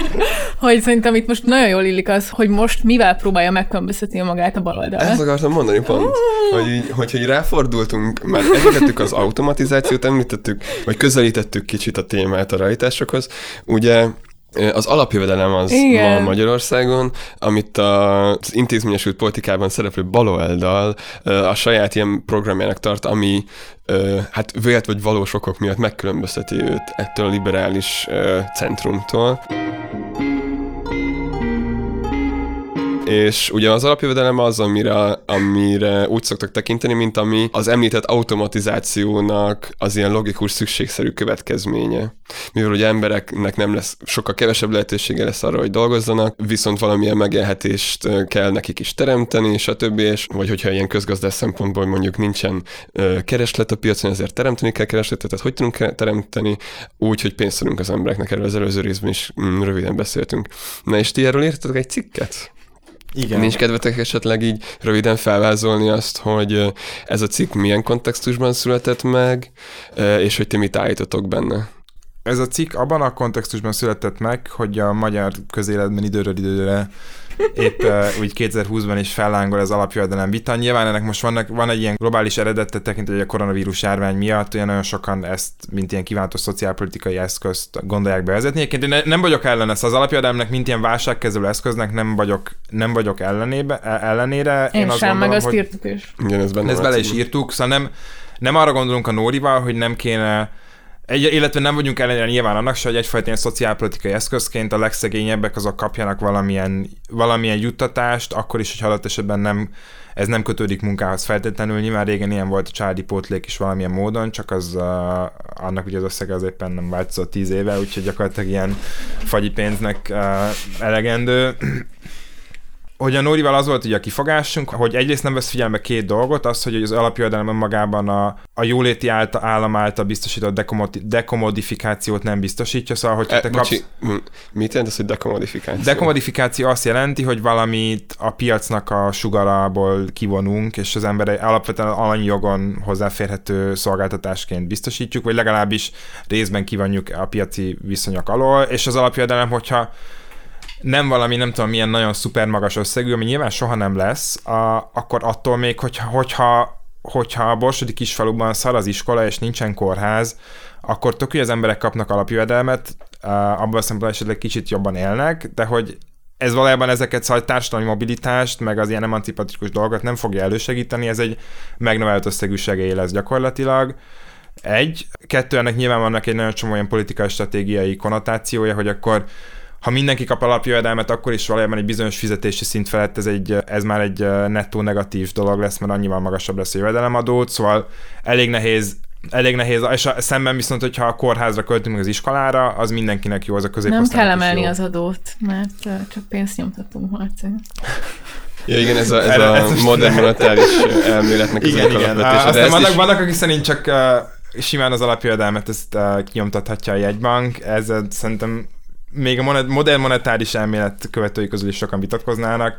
hogy szerintem itt most nagyon jól illik az, hogy most mivel próbálja megkülönböztetni magát a baloldal. Ezt akartam mondani pont, hogy hogyha ráfordultunk, már említettük az automatizációt, említettük, vagy közelítettük kicsit a témát a realitásokhoz, ugye az alapjövedelem az igen. Ma Magyarországon, amit az intézményesült politikában szereplő baloldal a saját ilyen programjának tart, ami hát vélt vagy valós okok miatt megkülönbözteti őt ettől a liberális centrumtól. és ugye az alapjövedelem az, amire, amire úgy szoktak tekinteni, mint ami az említett automatizációnak az ilyen logikus, szükségszerű következménye. Mivel ugye embereknek nem lesz, sokkal kevesebb lehetősége lesz arra, hogy dolgozzanak, viszont valamilyen megélhetést kell nekik is teremteni, és a többi, és vagy hogyha ilyen közgazdás szempontból mondjuk nincsen kereslet a piacon, ezért teremteni kell keresletet, tehát hogy tudunk teremteni, úgy, hogy pénzt adunk az embereknek, erről az előző részben is mm, röviden beszéltünk. Na és ti erről írtatok egy cikket? Igen. Nincs kedvetek esetleg így röviden felvázolni azt, hogy ez a cikk milyen kontextusban született meg, és hogy ti mit állítotok benne? Ez a cikk abban a kontextusban született meg, hogy a magyar közéletben időről időre épp uh, úgy kétezer-húszban is fellángol az alapjövedelem vita. Nyilván ennek most vannak, van egy ilyen globális eredete tekintve, hogy a koronavírus járvány miatt olyan nagyon sokan ezt, mint ilyen kívánatos szociálpolitikai eszközt gondolják bevezetni. Egyébként én nem vagyok ellene, az alapjövedelemnek, mint ilyen válságkezelő eszköznek nem vagyok, nem vagyok ellenébe, ellenére. Én, én azt sem, meg azt írtuk is. Igen, ezt benne ezt bele is írtuk, szóval nem, nem arra gondolunk a Nórival, hogy nem kéne Egy, illetve nem vagyunk ellenére nyilván annak se, hogy egyfajta ilyen szociálpolitikai eszközként a legszegényebbek azok kapjanak valamilyen, valamilyen juttatást, akkor is, hogy adott esetben nem, ez nem kötődik munkához feltétlenül. Nyilván régen ilyen volt a családi pótlék is valamilyen módon, csak az uh, annak ugye az összege az éppen nem változott tíz éve, úgyhogy gyakorlatilag ilyen fagyi pénznek uh, elegendő. Hogy a Nórival az volt ugye a kifogásunk, hogy egyrészt nem vesz figyelembe két dolgot, az, hogy az alapjövedelem önmagában a, a jóléti által, állam által biztosított dekomodifikációt nem biztosítja, szóval, hogyha e, te bocsi, kapsz... M- mit jelent ez, hogy dekomodifikáció? Dekomodifikáció azt jelenti, hogy valamit a piacnak a sugarából kivonunk, és az ember alapvetően alanyjogon hozzáférhető szolgáltatásként biztosítjuk, vagy legalábbis részben kivonjuk a piaci viszonyok alól, és az alapjövedelem, hogyha nem valami, nem tudom milyen nagyon szuper magas összegű, ami nyilván soha nem lesz, a, akkor attól még, hogyha, hogyha, hogyha a borsodi kisfaluban szar az iskola, és nincsen kórház, akkor tök, hogy az emberek kapnak alapjövedelmet, abban a szemben esetleg kicsit jobban élnek, de hogy ez valójában ezeket, szóval társadalmi mobilitást, meg az ilyen emancipatikus dolgot nem fogja elősegíteni, ez egy megnövelt összegű segély lesz gyakorlatilag. Egy, kettő, ennek nyilván vannak egy nagyon csomó olyan politikai stratégiai konnotációja, hogy akkor ha mindenki kap alapjövedelmet, akkor is valójában egy bizonyos fizetési szint felett ez, egy, ez már egy nettó negatív dolog lesz, mert annyival magasabb lesz a jövedelemadót, szóval elég nehéz, elég nehéz, és szemben viszont, hogyha a kórházra költünk meg az iskolára, az mindenkinek jó, az a középosztálynak is jó. Nem kell emelni az adót, mert csak pénzt nyomtatunk, Marci. Ja, igen, ez a, ez a ez modern monetáris elméletnek az igen, igen. Aztán vannak, is... vannak, akik szerint csak simán az alapjövedelmet ezt nyomtathatja a jegybank, ez szerintem még a modern monetáris elmélet követői közül is sokan vitatkoznának,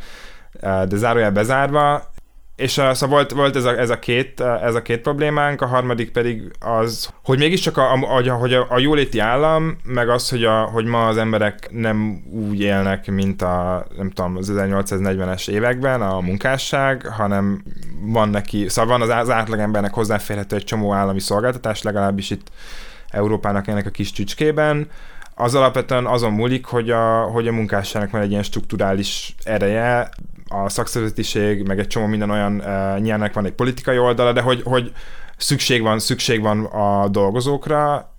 de zárójel bezárva. És szóval volt, volt ez, a, ez, a két, ez a két problémánk, a harmadik pedig az, hogy mégiscsak a, a, hogy a, a jóléti állam, meg az, hogy, a, hogy ma az emberek nem úgy élnek, mint a, nem tudom, az ezernyolcszáznegyvenes években a munkásság, hanem van neki, szóval van az átlagembernek hozzáférhető egy csomó állami szolgáltatás, legalábbis itt Európának ennek a kis csücskében. Az alapvetően azon múlik, hogy a, hogy a munkásságnak van egy ilyen strukturális ereje, a szakszervezetiség, meg egy csomó minden olyan e, nyelvnek van egy politikai oldala, de hogy, hogy szükség van, szükség van a dolgozókra,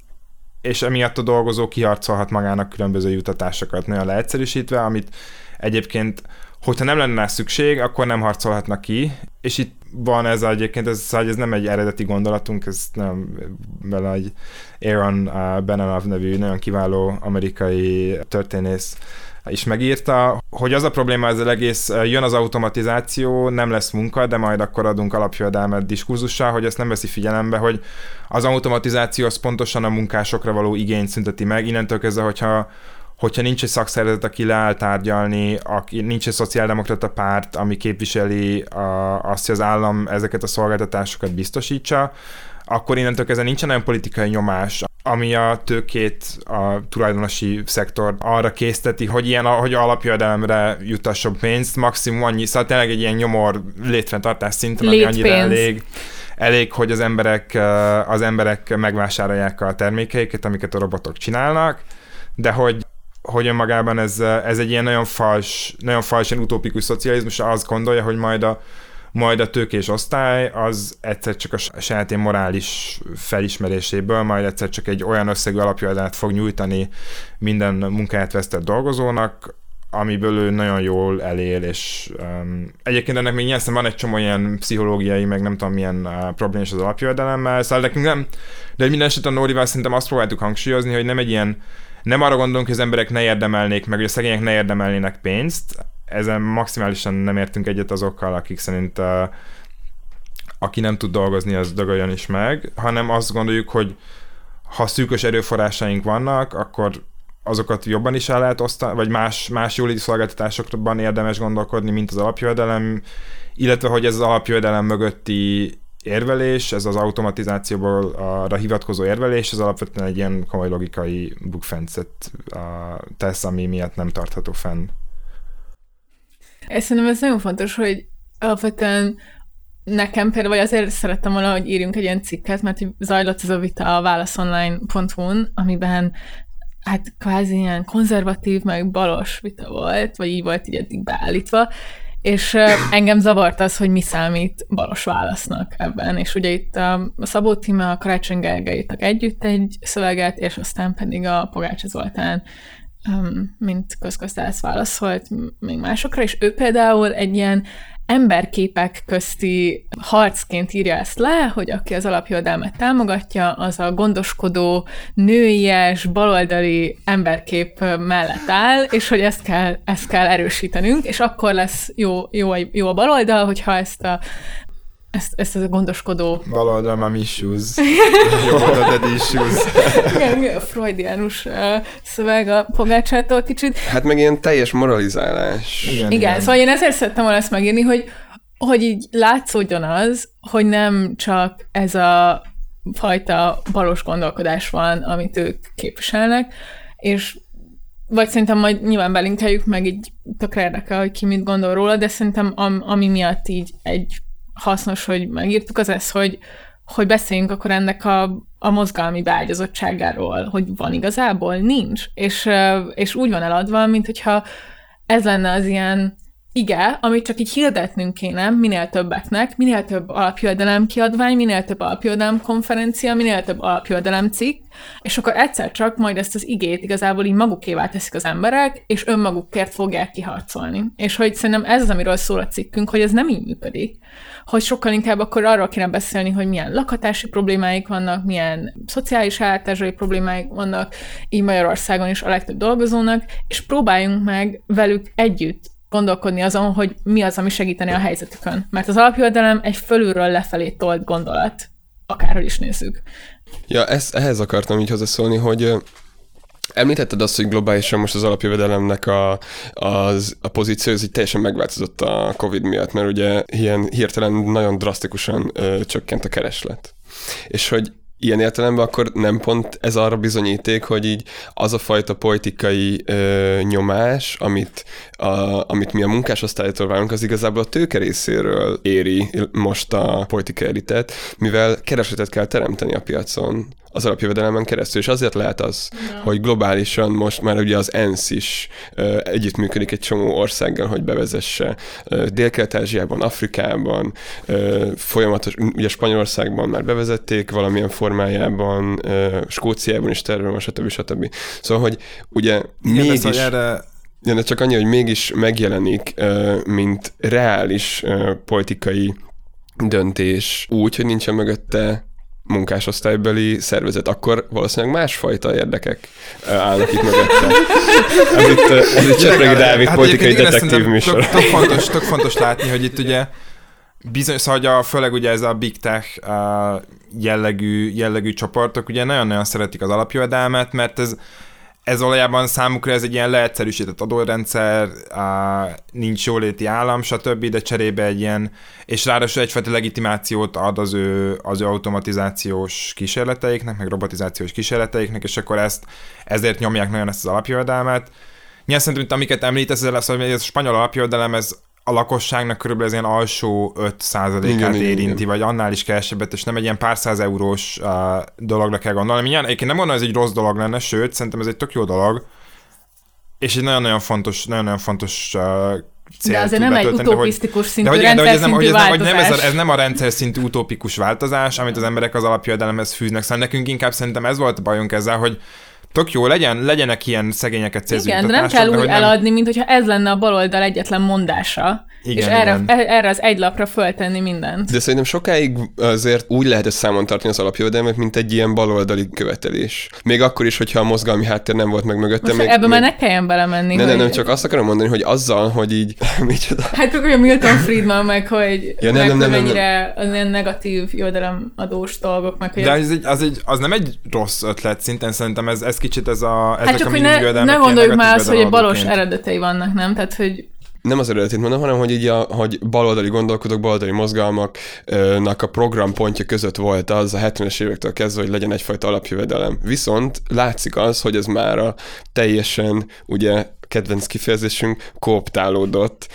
és emiatt a dolgozó kiharcolhat magának különböző juttatásokat, nagyon leegyszerűsítve, amit egyébként, hogyha nem lenne szükség, akkor nem harcolhatnak ki, és itt van ez egyébként, ez, ez nem egy eredeti gondolatunk, ez nem bele egy Aaron Bastani nevű nagyon kiváló amerikai történész is megírta, hogy az a probléma ezzel egész, jön az automatizáció, nem lesz munka, de majd akkor adunk alapjövedelmet diskurzussal, hogy ezt nem veszi figyelembe, hogy az automatizáció az pontosan a munkásokra való igényt szünteti meg, innentől kezdve, hogyha hogyha nincs egy szakszervezet, aki leáll tárgyalni, aki, nincs egy szociáldemokrata párt, ami képviseli a, azt, hogy az állam ezeket a szolgáltatásokat biztosítsa, akkor innentől kezdve nincsen olyan politikai nyomás, ami a tőkét, a tulajdonosi szektor arra készteti, hogy ilyen, hogy alapjövedelemre jutasson pénzt, maximum annyi, szóval tényleg egy ilyen nyomor létfenntartás szinten, ami annyira elég, elég, hogy az emberek, az emberek megvásárolják a termékeiket, amiket a robotok csinálnak, de hogy hogy önmagában ez, ez egy ilyen nagyon fals, nagyon fals, ilyen utópikus szocializmus, azt gondolja, hogy majd a, majd a tőkés osztály az egyszer csak a saját ilyen morális felismeréséből, majd egyszer csak egy olyan összegű alapjövedelmet fog nyújtani minden munkáját vesztett dolgozónak, amiből ő nagyon jól elél, és um, egyébként ennek még nyilván van egy csomó ilyen pszichológiai, meg nem tudom milyen uh, problémás az alapjövedelemmel, szóval nekünk nem, de minden esetben Nórival szerintem azt próbáltuk hangsúlyozni, hogy nem egy ilyen, nem arra gondolunk, hogy az emberek ne érdemelnék, meg hogy a szegények ne érdemelnének pénzt, ezen maximálisan nem értünk egyet azokkal, akik szerint uh, aki nem tud dolgozni, az dögöljön is meg, hanem azt gondoljuk, hogy ha szűkös erőforrásaink vannak, akkor azokat jobban is el lehet osztani, vagy más, más jóléti szolgáltatásokban érdemes gondolkodni, mint az alapjövedelem, illetve hogy ez az alapjövedelem mögötti érvelés, ez az automatizációra hivatkozó érvelés, ez alapvetően egy ilyen komoly logikai bukfencet tesz, ami miatt nem tartható fenn. Én szerintem ez nagyon fontos, hogy alapvetően nekem például, vagy azért szerettem volna, hogy írjunk egy ilyen cikket, mert zajlott ez a vita a válasz online pont hu-n, amiben hát kvázi ilyen konzervatív, meg balos vita volt, vagy így volt így eddig beállítva, és engem zavart az, hogy mi számít balos válasznak ebben, és ugye itt a Szabó Tíme, a Karácsony Gergely írtak együtt egy szöveget, és aztán pedig a Pogácsa Zoltán, mint közgazdász válaszolt még másokra, és ő például egy ilyen emberképek közti harcként írja ezt le, hogy aki az alapjövedelmet támogatja, az a gondoskodó, nőies, baloldali emberkép mellett áll, és hogy ezt kell, ezt kell erősítenünk, és akkor lesz jó, jó, jó a baloldal, hogyha ezt a Ezt, ezt az a gondoskodó... Baloldal mám issues. Jobb oldalad issues. Igen, freudiánus szöveg a Pogácsától kicsit. Hát meg ilyen teljes moralizálás. Igen, igen, igen. Szóval én ezért szerettem volna ezt megírni, hogy, hogy így látszódjon az, hogy nem csak ez a fajta balos gondolkodás van, amit ők képviselnek, és vagy szerintem majd nyilván belinkeljük, meg így tökre érdekel, hogy ki mit gondol róla, de szerintem am, ami miatt így egy hasznos, hogy megírtuk, az ez, hogy, hogy beszéljünk akkor ennek a, a mozgalmi beágyazottságáról, hogy van igazából, nincs. És, és úgy van eladva, mint hogyha ez lenne az ilyen ige, amit csak így hirdetnünk kéne minél többeknek, minél több alapjövedelem kiadvány, minél több alapjövedelem konferencia, minél több alapjövedelem cikk, és akkor egyszer csak majd ezt az igét igazából így magukévá teszik az emberek, és önmagukért fogják kiharcolni. És hogy szerintem ez az, amiről szól a cikkünk, hogy ez nem így működik, hogy sokkal inkább akkor arról kéne beszélni, hogy milyen lakhatási problémáik vannak, milyen szociális ellátásai problémáik vannak, így Magyarországon is a legtöbb dolgozónak, és próbáljunk meg velük együtt gondolkodni azon, hogy mi az, ami segíteni a helyzetükön. Mert az alapjövedelem egy fölülről lefelé tolt gondolat, akárhol is nézzük. Ja, ezt, ehhez akartam így hozzászólni, hogy említetted azt, hogy globálisan most az alapjövedelemnek a, az, a pozíció, ez így teljesen megváltozott a Covid miatt, mert ugye ilyen hirtelen nagyon drasztikusan ö, csökkent a kereslet. És hogy ilyen értelemben akkor nem pont ez arra bizonyíték, hogy így az a fajta politikai ö, nyomás, amit, a, amit mi a munkásosztálytól várunk, az igazából a tőke részéről éri most a politikai elitet, mivel keresletet kell teremteni a piacon az alapjövedelemen keresztül, és azért lehet az, ja. hogy globálisan most már ugye az ENSZ is ö, együttműködik egy csomó országgal, hogy bevezesse ö, Dél-Kelet-Ázsiában, Afrikában, ö, folyamatos, ugye Spanyolországban már bevezették valamilyen formájában, ö, Skóciában is terve, stb. stb. Szóval, hogy ugye igen, mégis... Szóval erre... ja, csak annyi, hogy mégis megjelenik, ö, mint reális ö, politikai döntés úgy, hogy nincsen mögötte munkásosztálybeli szervezet, akkor valószínűleg másfajta érdekek állnak itt mögötte. Ez itt, ez itt Csepregi Dávid hát politikai detektív műsor. Tök, tök, fontos, tök fontos látni, hogy itt ugye bizonyos, hogy a, főleg ugye ez a big tech jellegű, jellegű csoportok ugye nagyon-nagyon szeretik az alapjövedelmet, mert ez Ez valójában számukra ez egy ilyen leegyszerűsített adórendszer, nincs jóléti állam, stb., de cserébe egy ilyen, és ráadásul egyfajta legitimációt ad az ő, az ő automatizációs kísérleteiknek, meg robotizációs kísérleteiknek, és akkor ezt, ezért nyomják nagyon ezt az alapjövedelmet. Nyilván szerintem, amiket említesz, ez lesz, hogy ez a spanyol alapjövedelem, ez a lakosságnak körülbelül az ilyen alsó öt százalékát érinti, igen. vagy annál is kevesebbet, és nem egy ilyen pár száz eurós uh, dologra kell gondolni. Mindjárt, egyébként nem gondolom, ez egy rossz dolog lenne, sőt, szerintem ez egy tök jó dolog, és egy nagyon-nagyon fontos, nagyon-nagyon fontos uh, cél. De azért nem egy utopisztikus szintű, hogy, rendszer de, ez nem, szintű ez, nem, ez, a, ez nem a rendszer szintű utópikus változás, amit az emberek az alapjövedelemhez fűznek. Szóval nekünk inkább szerintem ez volt a bajunk ezzel, hogy tök jó, legyen, legyenek ilyen szegényeket célzó igen, de nem kell úgy nem... eladni, mint hogyha ez lenne a baloldal egyetlen mondása. Igen, és erre, erre az egy lapra föltenni mindent. De szerintem sokáig azért úgy lehet ezt számon tartani az alapjövedelmet, mint egy ilyen baloldali követelés. Még akkor is, hogyha a mozgalmi háttér nem volt meg mögöttem. Most ebben még... már ne kelljen belemenni. Ne, hogy... nem, nem, csak azt akarom mondani, hogy azzal, hogy így... micsoda. Hát akkor olyan Milton Friedman meg, hogy ja, nem, nem, nem, mennyire nem, nem. Az negatív jövedelemadós dolgok meg. De az, egy, az, egy, az nem egy rossz ötlet szinten, szerintem ez, ez kicsit ez a... Ez hát csak, hogy ne, ne gondoljuk már azt, hogy balos eredetei vannak, nem? Tehát, hogy nem az eredetét mondom, hanem hogy így a hogy baloldali gondolkodók, baloldali mozgalmaknak a programpontja között volt az a hetvenes évektől kezdve, hogy legyen egyfajta alapjövedelem. Viszont látszik az, hogy ez már a teljesen, ugye, kedvenc kifejezésünk, kooptálódott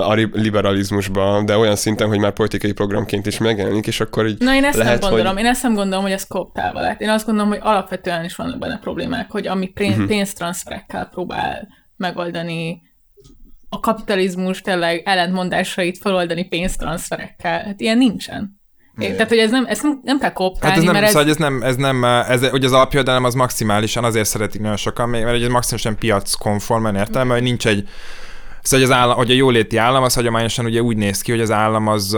a liberalizmusba, de olyan szinten, hogy már politikai programként is megjelenik, és akkor így na, én ezt lehet, nem gondolom. Hogy... Én ezt nem gondolom, hogy ez kooptálva lett. Én azt gondolom, hogy alapvetően is vannak benne problémák, hogy ami pénztranszferekkel uh-huh. próbál megoldani a kapitalizmus tényleg ellentmondásait feloldani pénztranszferekkel. Hát ilyen nincsen. É, tehát, hogy ez nem, ezt nem, nem kell kooptálni, hát ez nem, mert ez... Szóval, ez nem, ez nem ez, hogy az alapjövedelem az maximálisan, azért szeretik nagyon sokan, mert ez maximálisan piackonformen értelme, hogy nincs egy... Szóval, hogy, az állam, hogy a jóléti állam az hagyományosan ugye úgy néz ki, hogy az állam az,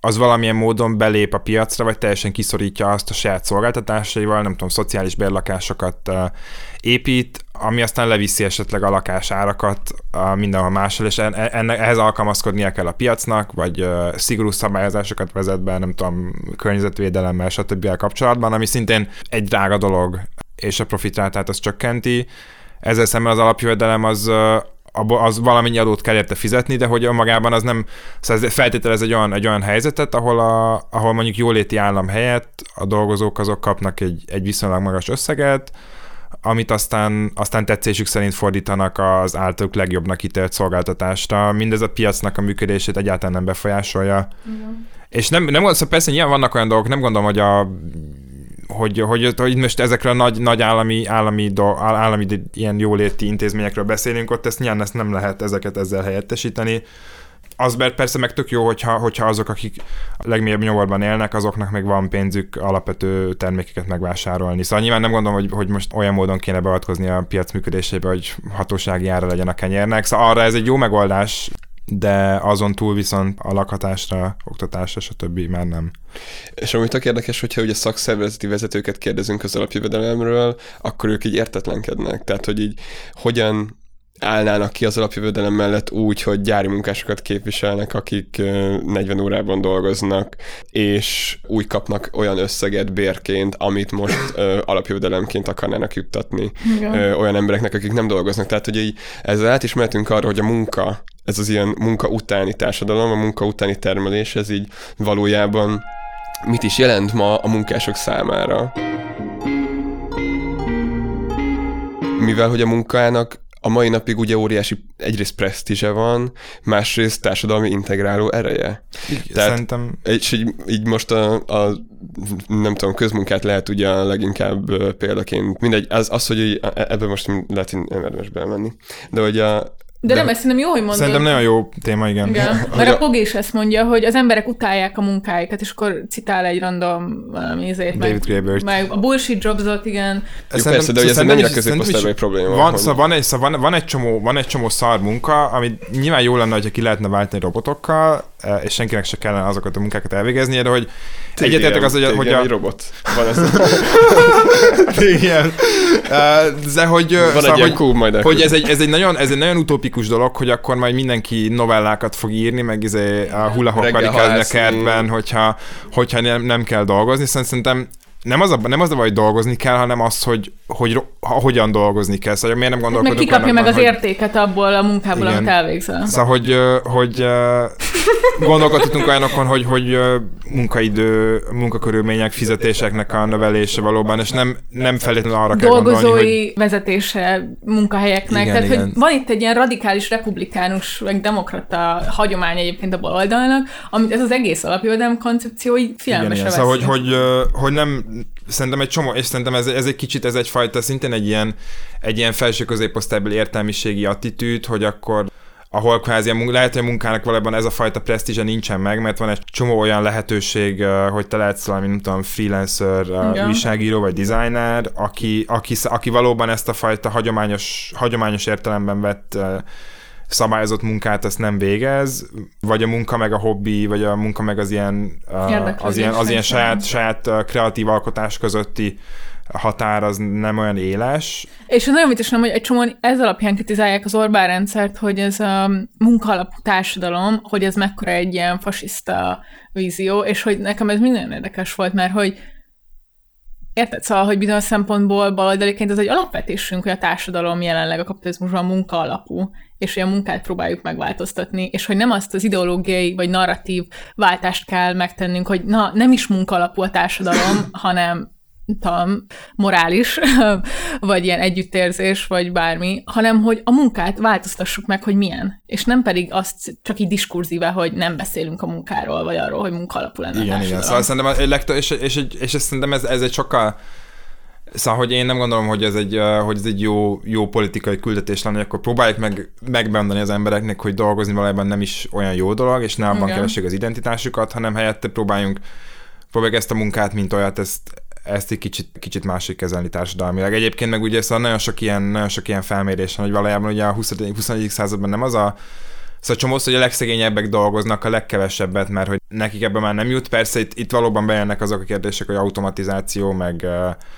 az valamilyen módon belép a piacra, vagy teljesen kiszorítja azt a saját szolgáltatásaival, nem tudom, szociális bérlakásokat épít, ami aztán leviszi esetleg a lakásárakat mindenhol máshol, és ennek, ehhez alkalmazkodnia kell a piacnak, vagy uh, szigorú szabályozásokat vezet be, nem tudom, környezetvédelemmel, stb. Kapcsolatban, ami szintén egy drága dolog, és a profitrátát az csökkenti. Ezzel szemben az alapjövedelem az, az valamennyi adót kell érte fizetni, de hogy önmagában az nem, szóval ez feltételez egy olyan, egy olyan helyzetet, ahol, a, ahol mondjuk jóléti állam helyett a dolgozók azok kapnak egy, egy viszonylag magas összeget, amit aztán, aztán tetszésük szerint fordítanak az általuk legjobbnak ítélt szolgáltatásra. Mindez a piacnak a működését egyáltalán nem befolyásolja. Igen. És nem, nem gondolom, persze nyilván vannak olyan dolgok, nem gondolom, hogy a hogy, hogy, hogy most ezekről a nagy, nagy állami, állami, állami ilyen jóléti intézményekről beszélünk, ott ezt nyilván ezt nem lehet ezeket ezzel helyettesíteni. Az persze meg tök jó, hogyha, hogyha azok, akik a legmélyebb nyomorban élnek, azoknak meg van pénzük alapvető termékeket megvásárolni. Szóval nyilván nem gondolom, hogy, hogy most olyan módon kéne beavatkozni a piac működésébe, hogy hatósági ára legyen a kenyérnek. Szóval arra ez egy jó megoldás, de azon túl viszont a lakhatásra, oktatásra, stb. Már nem. És ami tök érdekes, hogyha ugye szakszervezeti vezetőket kérdezünk az alapjövedelemről, akkor ők így értetlenkednek. Tehát, hogy így hogyan állnának ki az alapjövedelem mellett úgy, hogy gyári munkásokat képviselnek, akik negyven órában dolgoznak, és úgy kapnak olyan összeget bérként, amit most ö, alapjövedelemként akarnának juttatni ö, olyan embereknek, akik nem dolgoznak. Tehát, hogy így ezzel átismertünk arra, hogy a munka, ez az ilyen munka utáni társadalom, a munka utáni termelés, ez így valójában mit is jelent ma a munkások számára. Mivel, hogy a munkának a mai napig ugye óriási egyrészt presztízse van, másrészt társadalmi integráló ereje. Így, tehát, szerintem... És így, így most a, a nem tudom, közmunkát lehet ugye leginkább példaként. Mindegy, az, az hogy ebben most lehet, hogy nem érdemes belemenni. De hogy a De, de nem, ezt szerintem jó, hogy mondod. Szerintem nagyon jó téma, igen. igen. Mert a Pogi is ezt mondja, hogy az emberek utálják a munkáikat, és akkor citál egy random valami izét, David Graebert. Meg a bullshit jobsot, igen. Jó, persze, de hogy ez mennyire középosztályban probléma van. Hogy... Szóval van, egy, szóval van, van, egy csomó, van egy csomó szar munka, amit nyilván jó lenne, hogyha ki lehetne váltani robotokkal, és senkinek se kellene azokat a munkákat elvégezni, de hogy egyetértek az, hogy a... té gé em, egy robot. Van ez. té gé em. De hogy... Hogy ez egy nagyon utópikus dolog, hogy akkor majd mindenki novellákat fog írni, meg izé a hulahop karikázni a kertben, hogyha, hogyha nem, nem kell dolgozni. Szerintem nem az a, nem az a baj, hogy dolgozni kell, hanem az, hogy, hogy ha, hogyan dolgozni kell. Szóval miért nem gondolkodunk meg kikapja meg az hogy... értéket abból a munkából, igen. Amit elvégzel. Szóval, hogy, hogy gondolkodhatunk olyanokon, hogy, hogy munkaidő, munkakörülmények, fizetéseknek a növelése valóban, és nem, nem feltétlenül arra kell gondolni, hogy... Dolgozói vezetése munkahelyeknek. Igen, tehát, igen. Hogy van itt egy ilyen radikális republikánus, meg demokrata hagyomány egyébként a baloldalnak, amit ez az egész alapjövedelem koncepció így figyelmesre veszi. Szóval, hogy, hogy, hogy nem... Szerintem egy csomó, és szerintem ez, ez egy kicsit, ez egyfajta szintén egy ilyen, egy ilyen felső középosztálybeli értelmiségi attitűd, hogy akkor ahol kvázi a lehet, hogy a munkának valójában ez a fajta presztízse nincsen meg, mert van egy csomó olyan lehetőség, hogy te lehetsz valami, nem tudom, freelancer, újságíró vagy designer, aki, aki, aki valóban ezt a fajta hagyományos, hagyományos értelemben vett szabályozott munkát, azt nem végez, vagy a munka meg a hobbi, vagy a munka meg az ilyen, az ilyen, az ilyen saját, saját kreatív alkotás közötti határ az nem olyan éles. És az nagyon vicces, nem, hogy egy csomóan ez alapján kritizálják az Orbán rendszert, hogy ez a munkaalapú társadalom, hogy ez mekkora egy ilyen fasiszta vízió, és hogy nekem ez minden érdekes volt, mert hogy érted, szóval, hogy bizonyos szempontból baloldaliként az egy alapvetésünk, hogy a társadalom jelenleg a kapitalizmusban munka alapú, és hogy a munkát próbáljuk megváltoztatni, és hogy nem azt az ideológiai vagy narratív váltást kell megtennünk, hogy na, nem is munka alapú a társadalom, hanem tudom, morális, vagy ilyen együttérzés, vagy bármi, hanem hogy a munkát változtassuk meg, hogy milyen. És nem pedig azt csak így diskurzíve, hogy nem beszélünk a munkáról, vagy arról, hogy munka alapú lenne. Igen, igen. Szóval szerintem, a legtöbb, és, és, és, és szerintem ez, ez egy sokkal... Szóval, hogy én nem gondolom, hogy ez egy, hogy ez egy jó, jó politikai küldetés lenne, hogy akkor próbáljuk meg, megbemondani az embereknek, hogy dolgozni valójában nem is olyan jó dolog, és ne abban keressék az identitásukat, hanem helyette próbáljunk, próbáljuk ezt a munkát, mint olyat, ezt ezt egy kicsit, kicsit másik kezelni társadalmilag. Egyébként meg ugye szóval nagyon sok ilyen, nagyon sok ilyen felmérés van, hogy valójában ugye a huszonegyedik században nem az a szóval csomósz, hogy a legszegényebbek dolgoznak a legkevesebbet, mert hogy nekik ebben már nem jut. Persze itt, itt valóban bejönnek azok a kérdések, hogy automatizáció, meg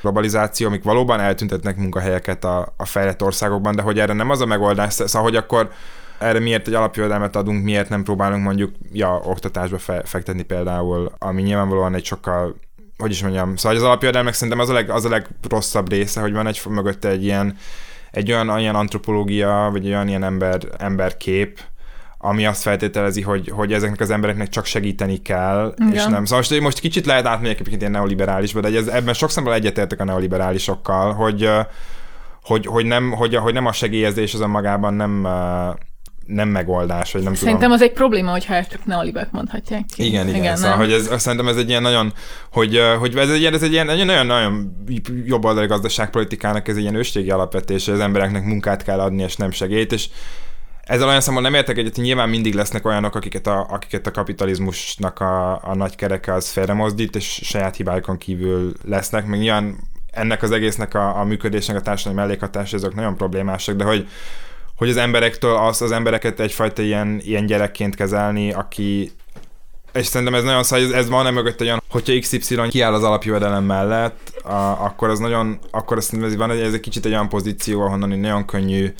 globalizáció, amik valóban eltüntetnek munkahelyeket a, a fejlett országokban, de hogy erre nem az a megoldás, szóval hogy akkor erre miért egy alapjövedelmet adunk, miért nem próbálunk mondjuk ja, oktatásba fe, fektetni például, ami nyilvánvalóan egy sokkal hogy is mondjam, szóval az alapjövedelmek szerintem az a, leg, az a legrosszabb része, hogy van egy mögötte egy ilyen, egy olyan, olyan antropológia, vagy olyan ilyen ember, emberkép, ami azt feltételezi, hogy, hogy ezeknek az embereknek csak segíteni kell, igen. És nem. Szóval most, most kicsit lehet átmenni egyébként ilyen neoliberálisba, de ez, ebben sok szemben egyetértek a neoliberálisokkal, hogy, hogy, hogy, nem, hogy, hogy nem a segélyezés azon magában nem... nem megoldás, vagy nem szerintem tudom. Szerintem az egy probléma, hogyha ezt csak neolibert mondhatják. Igen, igen, igen szóval, hogy ez, szerintem ez egy ilyen nagyon, hogy, hogy ez egy ilyen, ez egy ilyen nagyon-nagyon jobb oldali gazdaságpolitikának ez egy ilyen őstégi alapvetés, hogy az embereknek munkát kell adni, és nem segít, és ezzel olyan számon nem értek egyet, hogy nyilván mindig lesznek olyanok, akiket a, akiket a kapitalizmusnak a, a nagy kereke az félremozdít, és saját hibáikon kívül lesznek, meg nyilván ennek az egésznek a, a működésnek a társadalmi mellékhatásai, azok nagyon problémásak, de hogy hogy az emberektől az, az embereket egyfajta ilyen, ilyen gyerekként kezelni, aki... És szerintem ez nagyon szóval, ez van-e mögött egy olyan, hogyha iksz ipszilon kiáll az alapjövedelem mellett, a, akkor az nagyon... Akkor azt szerintem ez van, ez egy kicsit egy olyan pozíció, ahonnan nagyon könnyű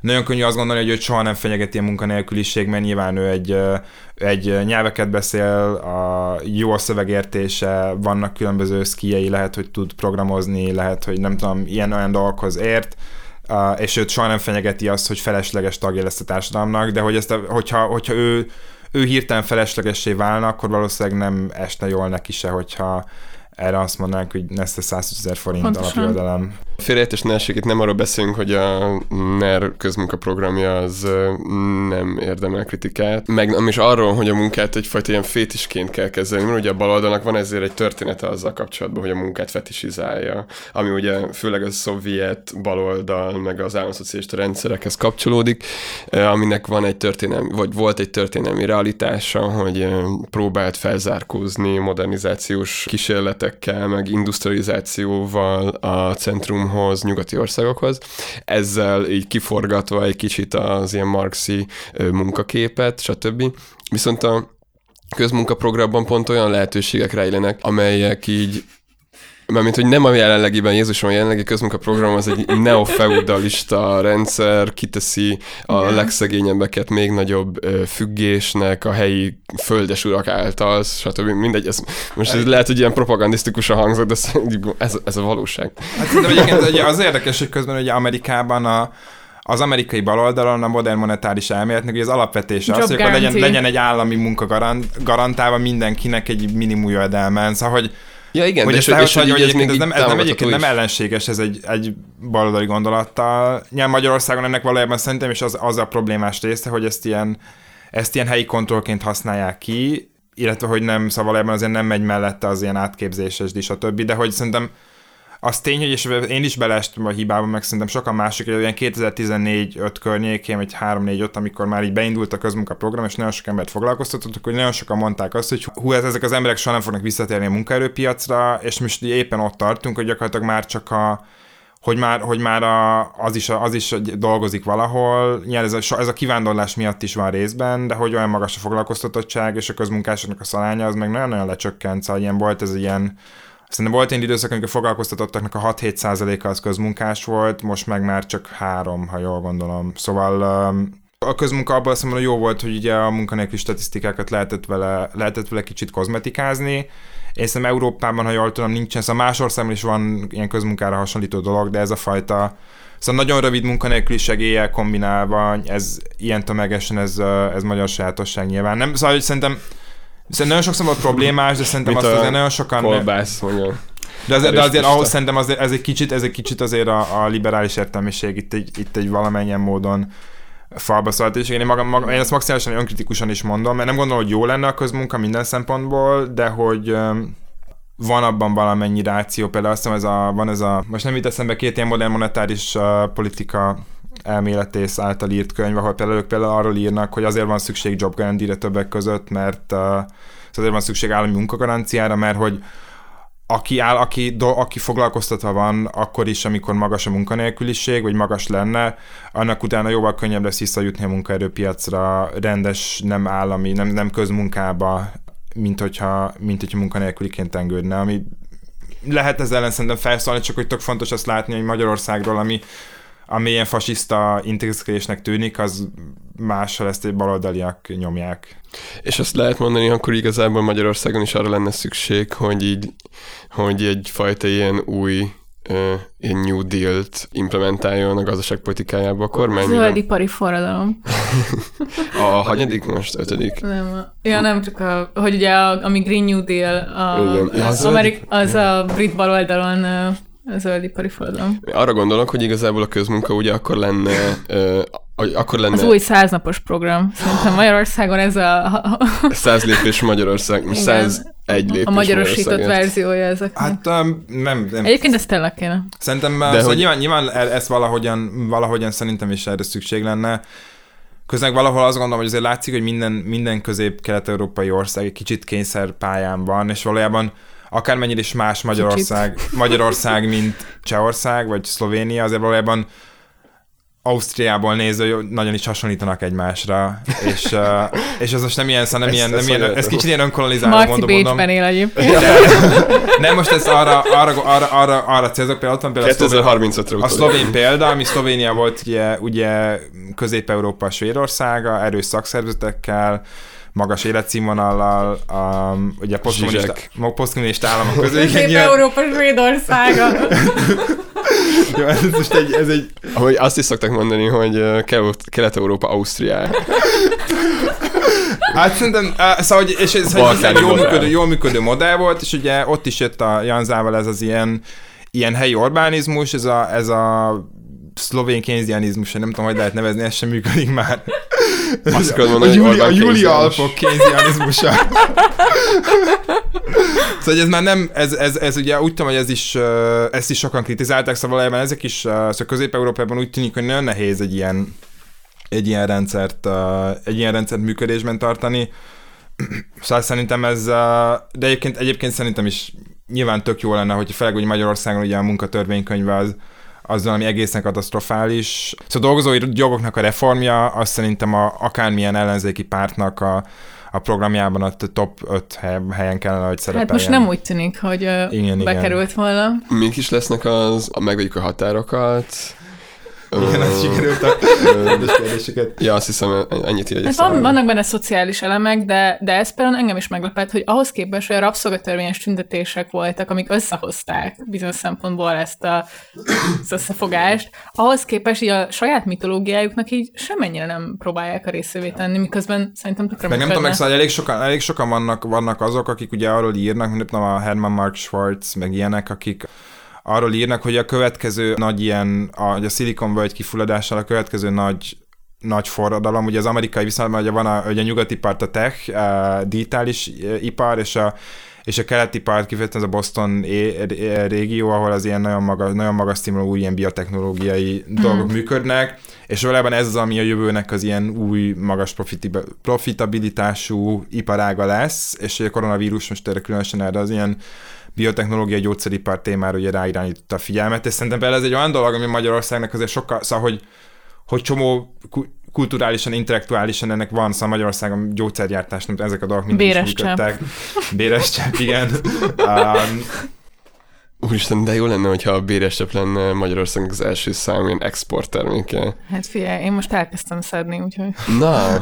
nagyon könnyű azt gondolni, hogy őt soha nem fenyegeti a munkanélküliség, mert nyilván ő egy, egy nyelveket beszél, a jó a szövegértése, vannak különböző szkijei, lehet, hogy tud programozni, lehet, hogy nem tudom, ilyen-olyan dolgokhoz ért, Uh, és őt soha nem fenyegeti azt, hogy felesleges tagja lesz a társadalomnak, de hogy ezt a, hogyha, hogyha ő, ő hirtelen feleslegessé válna, akkor valószínűleg nem esne jól neki se, hogyha erre azt mondanánk, hogy lesz a százhúszezer forint alapjövedelem. Félreértés ne essék, itt nem arról beszélünk, hogy a NER közmunkaprogramja az nem érdemel kritikát, meg nem is arról, hogy a munkát egyfajta ilyen fétisként kell kezelni, mert ugye a baloldalnak van ezért egy története azzal kapcsolatban, hogy a munkát fetisizálja, ami ugye főleg a szovjet baloldal, meg az államszocialista rendszerekhez kapcsolódik, aminek van egy történelmi, vagy volt egy történelmi realitása, hogy próbált felzárkózni modernizációs kísérletekkel, meg industrializációval a centrum hoz, nyugati országokhoz, ezzel így kiforgatva egy kicsit az ilyen marxi munkaképet, stb. Viszont a közmunkaprogramban pont olyan lehetőségek rejlenek, amelyek így mármint, hogy nem a jelenlegiben, Jézusom, a jelenlegi közmunkaprogram az egy neofeudalista rendszer, kiteszi a legszegényebbeket még nagyobb függésnek a helyi földes urak által, stb. Mindegy, ez, most ez lehet, hogy ilyen propagandisztikusan hangzott, de ez, ez a valóság. Hát, de egyébként az érdekes, hogy közben ugye Amerikában a az amerikai baloldalon a modern monetáris elméletnek az alapvetése az, hogy legyen, legyen egy állami munka garant, garantálva mindenkinek egy minimum jövedelmen, szóval, hogy ja, igen, hogy de és, és hogy ez, ez nem, ez nem egyébként nem ellenséges, ez egy, egy baloldali gondolattal. Nyilván Magyarországon ennek valójában szerintem is az, az a problémás része, hogy ezt ilyen, ezt ilyen helyi kontrollként használják ki, illetve hogy nem, szóval valójában azért nem megy mellette az ilyen átképzéses, és a többi, de hogy szerintem Az tény, hogy és én is beleestem a hibában, meg szerintem sokan mások, hogy olyan kétezer-tizennégy öt környékén, vagy három négy öt, amikor már így beindult a közmunkaprogram, és nagyon sok embert foglalkoztatott, akkor nagyon sokan mondták azt, hogy hú, ezek az emberek soha nem fognak visszatérni a munkaerőpiacra, és most éppen ott tartunk, hogy gyakorlatilag már csak a hogy már, hogy már a, az, is, az is dolgozik valahol, nyilván ez a, ez a kivándorlás miatt is van részben, de hogy olyan magas a foglalkoztatottság, és a közmunkásoknak a szalánya, az meg nagyon-nagyon lecsökkent, szóval ilyen volt ez ilyen, szerintem volt egy időszak, amikor a foglalkoztatottaknak a hat-hét százaléka az közmunkás volt, most meg már csak három, ha jól gondolom. Szóval a közmunka abban azt mondom, hogy jó volt, hogy ugye a munkanélküli statisztikákat lehetett vele, lehetett vele kicsit kozmetikázni. Én szerintem Európában, ha jól tudom, nincsen, szóval más országban is van ilyen közmunkára hasonlító dolog, de ez a fajta, szóval nagyon rövid munkanélküli segéllyel kombinálva, ez ilyen tömegesen, ez, ez magyar sajátosság nyilván. Nem, szóval, hogy szerintem, szerintem nagyon sokszor volt problémás, de szerintem azt azért nagyon sokan... Kolbász, ne... De, az, de azért ahhoz szerintem azért, ez, egy kicsit, ez egy kicsit azért a, a liberális értelmiség itt egy, itt egy valamennyien módon falba szállt, és én, magam, magam, én ezt maximálisan önkritikusan is mondom, mert nem gondolom, hogy jó lenne a közmunka minden szempontból, de hogy van abban valamennyi ráció, például azt hiszem ez a, van ez a, most nem itt eszembe két ilyen modern monetáris uh, politika elméletész által írt könyv, ahol például ők például arról írnak, hogy azért van szükség job guarantee-re többek között, mert uh, azért van szükség állami munkagaranciára, mert hogy aki, áll, aki, do, aki foglalkoztatva van, akkor is, amikor magas a munkanélküliség, vagy magas lenne, annak utána jóval könnyebb lesz visszajutni a munkaerőpiacra rendes, nem állami, nem, nem közmunkába, mint hogyha, mint hogyha munkanélküliként tengődne. Ami lehet ezzel ellen szerintem felszólni, csak hogy tök fontos azt látni, hogy Magyarországról, ami, ami ilyen fasiszta intézkedésnek tűnik, az mással ezt egy baloldaliak nyomják. És azt lehet mondani, akkor igazából Magyarországon is arra lenne szükség, hogy így, hogy egyfajta ilyen új uh, ilyen New Deal-t implementáljon a gazdaságpolitikájába a kormány. Zöldipari forradalom. A hanyadik most? Ötödik? Nem, ja nem, csak a, hogy ugye a, ami Green New Deal a, ja, az, Amerik, az a brit baloldalon a zöldipari forradalom. Arra gondolok, hogy igazából a közmunka ugye akkor lenne... Uh, Akkor lenne... Az új száznapos program. Szerintem Magyarországon ez a... Száz lépés Magyarország, száz egy lépés. A magyarosított verziója ezeknek. Hát um, nem, nem. Egyébként ezt tényleg kéne. Szerintem de szóval hogy... nyilván, nyilván ez valahogyan, valahogyan szerintem is erre szükség lenne. Közben valahol azt gondolom, hogy azért látszik, hogy minden, minden közép-kelet-európai ország egy kicsit kényszerpályán van, és valójában akármennyire is más Magyarország, Magyarország mint Csehország, vagy Szlovénia, azért valójában Ausztriából néző, nagyon is hasonlítanak egymásra, és, uh, és ez most nem ilyen, szóval nem ezt, ilyen, nem ilyen, ez kicsit ilyen önkolonizáló, mondom, mondom. Marci Bécsben él egyébként. Nem, most ez arra, arra, arra, arra, arra célzok, például ott van például kétezer-harmincötre a szlovén példa, ami Szlovénia volt ugye, ugye Közép-Európa Svédországa, erős szakszervezetekkel, magas életszínvonallal, um, ugye posztkommunista államok közé. Közép-Európa Svédországa. Jó, ez most egy, ez egy... Ahogy azt is szokták mondani, hogy Kelet-Európa Ausztriája. Hát szerintem, szóval, és ez egy jól működő, jól működő modell volt, és ugye ott is jött a Janzával ez az ilyen, ilyen helyi orbánizmus, ez a, ez a szlovén kénzianizmus, nem tudom, hogy lehet nevezni, ez sem működik már. Azt kell mondani, hogy Orbán kénzianizmus. A Júlia Alpok kénzianizmusa. Szóval ez már nem, ez, ez, ez ugye úgy tudom, hogy ez is, ezt is sokan kritizálták, szóval valójában ezek is, szóval Közép-Európában úgy tűnik, hogy nagyon nehéz egy ilyen, egy ilyen rendszert, egy ilyen rendszert működésben tartani. Szóval szerintem ez, de egyébként, egyébként szerintem is nyilván tök jó lenne, hogy főleg, hogy Magyarországon ugye a munkatörvénykönyve az, azzal, ami egészen katasztrofális. Szóval dolgozói jogoknak a reformja, azt szerintem a, akármilyen ellenzéki pártnak a, a programjában a top öt helyen kellene, hogy szerepeljen. Hát most nem úgy tűnik, hogy igen, bekerült igen. volna. Mik is lesznek az, megvegyük a határokat. Igen, az sikerült a kérdéseket. Ja, azt hiszem, ennyit így. Hát van, vannak benne szociális elemek, de, de ez például engem is meglepett, hogy ahhoz képest, hogy a rabszolgatörvényes tüntetések voltak, amik összehozták bizonyos szempontból ezt a, az összefogást, ahhoz képest így a saját mitológiájuknak így semennyire nem próbálják a részévé tenni, miközben szerintem tökre meg működne. Nem tudom, szóval elég sokan, elég sokan vannak, vannak azok, akik ugye arról írnak, mint a Hermann Marx Schwarz, meg ilyenek, akik arról írnak, hogy a következő nagy ilyen, a, a Silicon Valley kifulladással a következő nagy nagy forradalom, ugye az amerikai viszonylatban ugye van a, ugye a nyugati part a tech, a digitális ipar, és a, és a keleti part kifejezetten az a Boston régió, ahol az ilyen nagyon magas, nagyon magas színvonalú ilyen biotechnológiai hmm. dolgok működnek, és valójában ez az, ami a jövőnek az ilyen új, magas profitib- profitabilitású iparága lesz, és a koronavírus most erre különösen erre az ilyen biotechnológiai gyógyszeripar témára ugye ráirányította a figyelmet, és szerintem például ez egy olyan dolog, ami Magyarországnak azért sokkal, szóval, hogy hogy csomó kulturálisan, intellektuálisan ennek van, szóval Magyarországon gyógyszergyártás, nem ezek a dolgok mindig is működtek. Béres csepp, igen. Um, Úristen, de jó lenne, hogyha a béres csepp lenne Magyarországnak az első számú ilyen exportterméke. Hát figyelj, én most elkezdtem szedni, úgyhogy... Na! Na.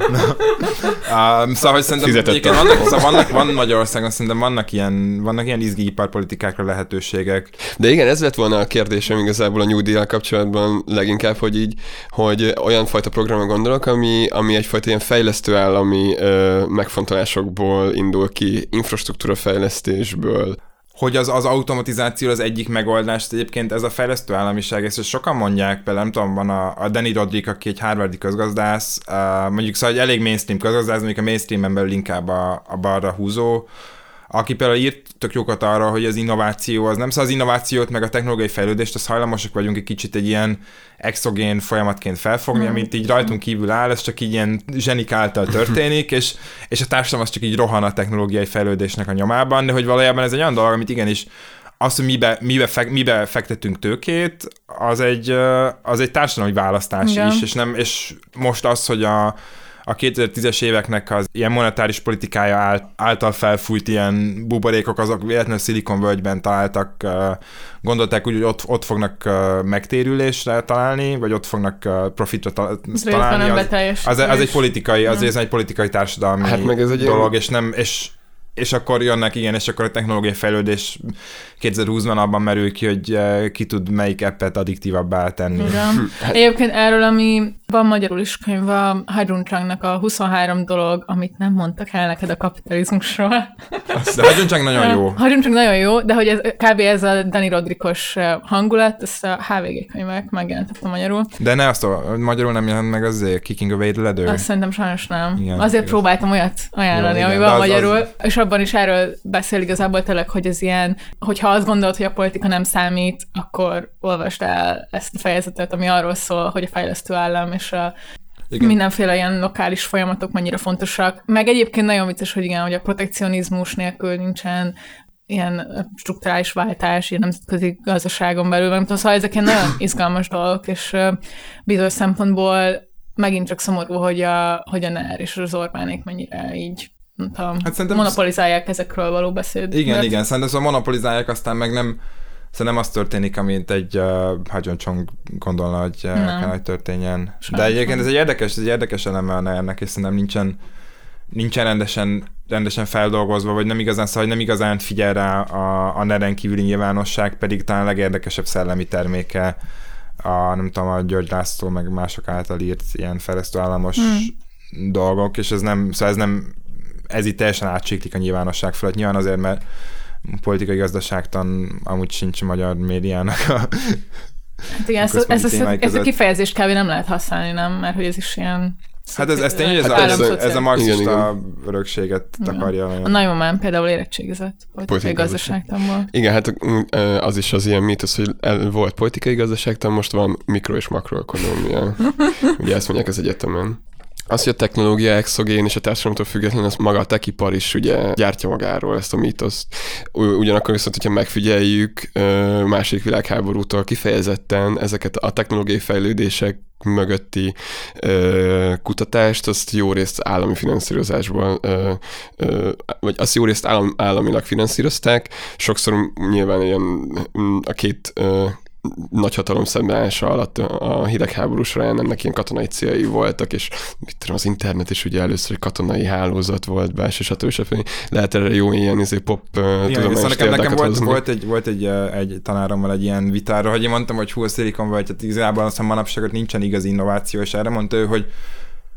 Um, szóval, hogy szerintem igen, vannak, szóval vannak, van Magyarországon, szerintem vannak ilyen, vannak ilyen izgi iparpolitikákra lehetőségek. De igen, ez lett volna a kérdésem igazából a New Deal kapcsolatban leginkább, hogy így, hogy olyan fajta programra gondolok, ami, ami egyfajta ilyen fejlesztő állami ö, megfontolásokból indul ki, infrastruktúrafejlesztésből. Hogy az, az automatizáció az egyik megoldást, egyébként ez a fejlesztő államiság, és sokan mondják, például nem tudom, van a, a Danny Roddick, aki egy harvardi közgazdász, uh, mondjuk szóval egy elég mainstream közgazdász, mondjuk a mainstreamen belül inkább a, a balra húzó, aki például írt tök jókat arra, hogy az innováció az nem, szóval az innovációt meg a technológiai fejlődést, az hajlamosak vagyunk egy kicsit egy ilyen exogén folyamatként felfogni, mm. amit így rajtunk kívül áll, ez csak így ilyen zsenik által történik, és, és a társadalom az csak így rohan a technológiai fejlődésnek a nyomában, de hogy valójában ez egy olyan dolog, amit igenis az, hogy mibe, mibe, fek, mibe fektetünk tőkét, az egy, az egy társadalmi választás yeah. is, és, nem, és most az, hogy a a kétezer-tízes éveknek az ilyen monetáris politikája által felfújt ilyen buborékok, azok véletlenül Szilikonvölgyben találtak, gondolták úgy, hogy ott, ott fognak megtérülésre találni, vagy ott fognak profitra találni. Az, az, az egy politikai, az ez egy politikai társadalmi hát meg ez egy dolog, és nem... És, és akkor jönnek, igen, és akkor a technológiai fejlődés kétezer-húszban abban merül ki, hogy ki tud melyik appet addiktívabbá tenni. Igen. Egyébként erről, ami van magyarul is könyv, a Hajdun Csangnak a huszonhárom dolog, amit nem mondtak el neked a kapitalizmusról. De Hajdun Csang nagyon jó. Hajdun Csang nagyon jó, de hogy ez, kb. Ez a Danny Roddickos hangulat, ezt a há vé gé könyvek megjelentek a magyarul. De ne azt a magyarul nem jelent meg az Kicking Away the Ladder. Azt szerintem sajnos nem. Igen, azért igaz. Próbáltam olyat ajánlani, ami van magyarul, az... és abban is erről beszél igazából tényleg, hogy ez ilyen, hogyha azt gondolod, hogy a politika nem számít, akkor olvasd el ezt a fejezetet, ami arról szól, hogy a fejlesztő állam és a igen. mindenféle ilyen lokális folyamatok mennyire fontosak. Meg egyébként nagyon vicces, hogy igen, hogy a protekcionizmus nélkül nincsen ilyen strukturális váltás, ilyen nemzetközi gazdaságon belül, mert szóval ezek ilyen nagyon izgalmas dolgok, és bizonyos szempontból megint csak szomorú, hogy a, hogy a NER és az Orbánék mennyire így tudom, hát monopolizálják ezekről való beszéd. Igen, mert... igen, szerintem szóval monopolizálják, aztán meg nem, szerintem az történik, amint egy uh, Hajon Chong gondolna, hogy uh, kell, hogy történjen. Sajnos. De egyébként ez egy érdekes, ez egy érdekes eleme a NER-nek, és szerintem nincsen, nincsen rendesen, rendesen feldolgozva, vagy nem igazán, szóval nem igazán figyel rá a, a NER-en kívüli nyilvánosság, pedig talán a legérdekesebb szellemi terméke a, nem tudom, a György László, meg mások által írt ilyen fejlesztő államos hmm. dolgok, és ez nem, szóval ez nem ez itt teljesen átsiklik a nyilvánosság fölött. Nyilván azért, mert politikai gazdaságtan amúgy sincs magyar médiának a... Hát igen, a ezt, ezt, ezt a kifejezést kb. Nem lehet használni, nem? Mert hogy ez is ilyen... Hát ez, ez tényleg ez, ez, ez, ez a marxista örökséget akarja. A nagymamám például érettségizett politikai gazdaságtanból. Igen, hát az is az ilyen mítosz, hogy volt politikai gazdaságtan, most van mikro- és makroekonomia. Ugye ezt mondják az egyetemen. Az, hogy a technológia exogén és a társadalomtól független, az maga a techipar is ugye gyártja magáról ezt a mítoszt. Ugyanakkor viszont, hogyha megfigyeljük második világháborútól kifejezetten ezeket a technológiai fejlődések mögötti ö, kutatást, azt jó részt állami finanszírozásban, ö, ö, vagy azt jó részt állam, államilag finanszírozták. Sokszor nyilván ilyen a két... Ö, nagyhatalom szembeállása alatt a hidegháború során ennek ilyen katonai céljai voltak, és mit tudom, az internet is ugye először egy katonai hálózat volt be, és stb. Stb. Lehet erre jó ilyen izé, pop tudományos térdákat hozni. Nekem volt, volt, egy, volt egy, egy tanárommal egy ilyen vitára, hogy én mondtam, hogy hú, a Silicon Valley, tehát igazából aztán manapság nincsen igazi innováció, és erre mondta ő, hogy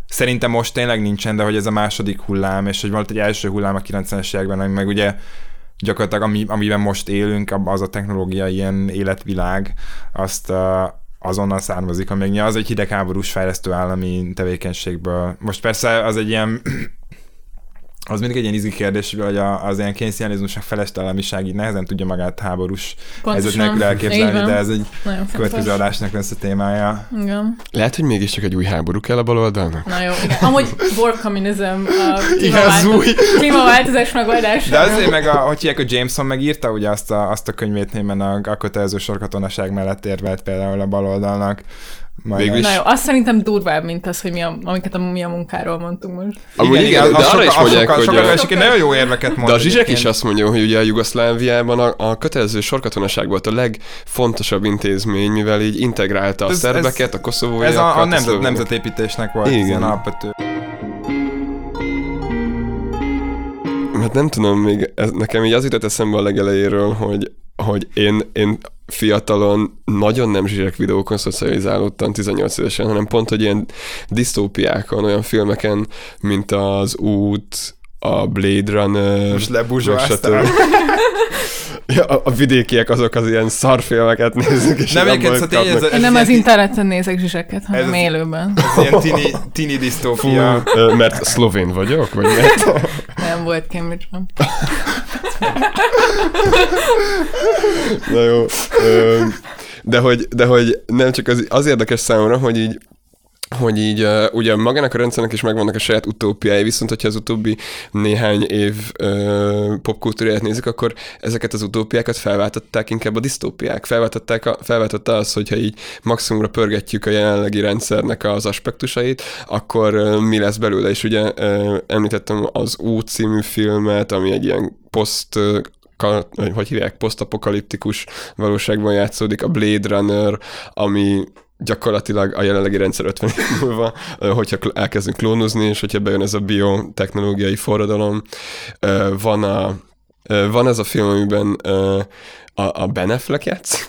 szerintem most tényleg nincsen, de hogy ez a második hullám, és hogy volt egy első hullám a kilencvenes években, ami meg ugye gyakorlatilag ami, amiben most élünk, az a technológia ilyen életvilág, azt, azonnal származik, amíg az egy hidegháborús fejlesztő állami tevékenységből. Most persze az egy ilyen, az mindig egy ilyen izgi kérdés, hogy az ilyen kényszianizmusnak felest államiság így nehezen tudja magát háborús helyzet nélkül elképzelni, de ez egy következő adásnak lesz a témája. Igen. Lehet, hogy mégiscsak egy új háború kell a baloldalnak? Na jó, igen. Amúgy war communism, klímaváltozás megoldása. De azért meg, a, hogy hiek, a Jameson megírta ugye azt a, azt a könyvét néven a, a kötelező sorkatonaság mellett érvelt például a baloldalnak. Végülis... Na jó, azt szerintem durvább, mint az, hogy mi a, amiket a, mi a munkáról mondtunk most. Amúgy igen, igen, de arra soka, is mondják, soka, hogy... A... Soka... Nagyon jó érveket mondta. De a Žižek is azt mondja, hogy ugye a Jugoszláviában a, a kötelező sorkatonaság volt a legfontosabb intézmény, mivel így integrálta ez, a szerbeket, ez, a koszovóiakat. Ez a, a, a nemzet, nemzetépítésnek volt igen. Az alapvető. Hát nem tudom, még ez, nekem így az jutott eszembe a legelejéről, hogy, hogy én... én fiatalon nagyon nem Žižek videókon szocializálódtam tizennyolc évesen, hanem pont, hogy ilyen disztópiákon, olyan filmeken, mint az Út, a Blade Runner... Most lebuzsoláztál. Ja, a, a vidékiek azok az ilyen szarfilmeket nézik, és nem abból kapnak. Ez, ez én nem az interneten nézek Žižeket, hanem ez, élőben. Ez ilyen tini, tini disztópia. Fú, mert szlovén vagyok? Vagy mert... Nem volt Cambridge-ban. Na jó. De hogy, de hogy nem csak az, az érdekes számomra, hogy így hogy így uh, ugye magának a rendszernek is megvannak a saját utópiái, viszont hogyha az utóbbi néhány év uh, popkultúráját nézzük, akkor ezeket az utópiákat felváltották inkább a disztópiák. Felváltották a, felváltotta az, hogyha így maximumra pörgetjük a jelenlegi rendszernek az aspektusait, akkor uh, mi lesz belőle? És ugye uh, említettem az Ú című filmet, ami egy ilyen poszt... Uh, ka, hogy hívják? Posztapokaliptikus valóságban játszódik, a Blade Runner, ami... gyakorlatilag a jelenlegi rendszer ötven év múlva, hogyha elkezdünk klónozni, és hogyha bejön ez a biotechnológiai forradalom. Van, a, van ez a film, amiben a, a Ben Affleck játszik,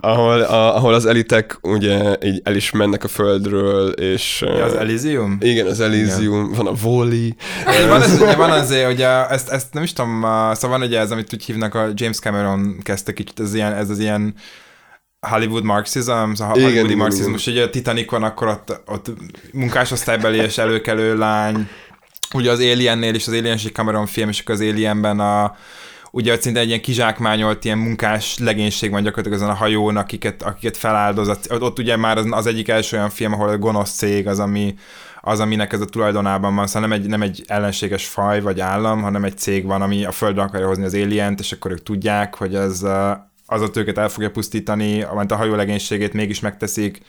ahol, a, ahol az elitek ugye így el is mennek a földről, és... Ja, az Elizium? Igen, az Elizium, ja. Van a Wall-E. Van, az, van azért, hogy ezt, ezt nem is tudom, szóval van ugye ez, amit úgy hívnak, a James Cameron kezdte kicsit, ez, ilyen, ez az ilyen Hollywood marxizm, a hollywoodi marxizmus, ugye a Titanicon akkor ott, ott munkásosztálybeli és előkelő lány, ugye az Aliennél is, az Alien-ség Cameron film, és az Alienben a, ugye szinte egy ilyen kizsákmányolt ilyen munkás legénység van gyakorlatilag azon a hajón, akiket, akiket feláldoz, ott, ott ugye már az, az egyik első olyan film, ahol a gonosz cég az, ami az, aminek ez a tulajdonában van, szóval nem egy, nem egy ellenséges faj vagy állam, hanem egy cég van, ami a földre akarja hozni az Alient, és akkor ők tudják, hogy ez az ott őket el fogja pusztítani, mert a hajó legénységét mégis megteszik.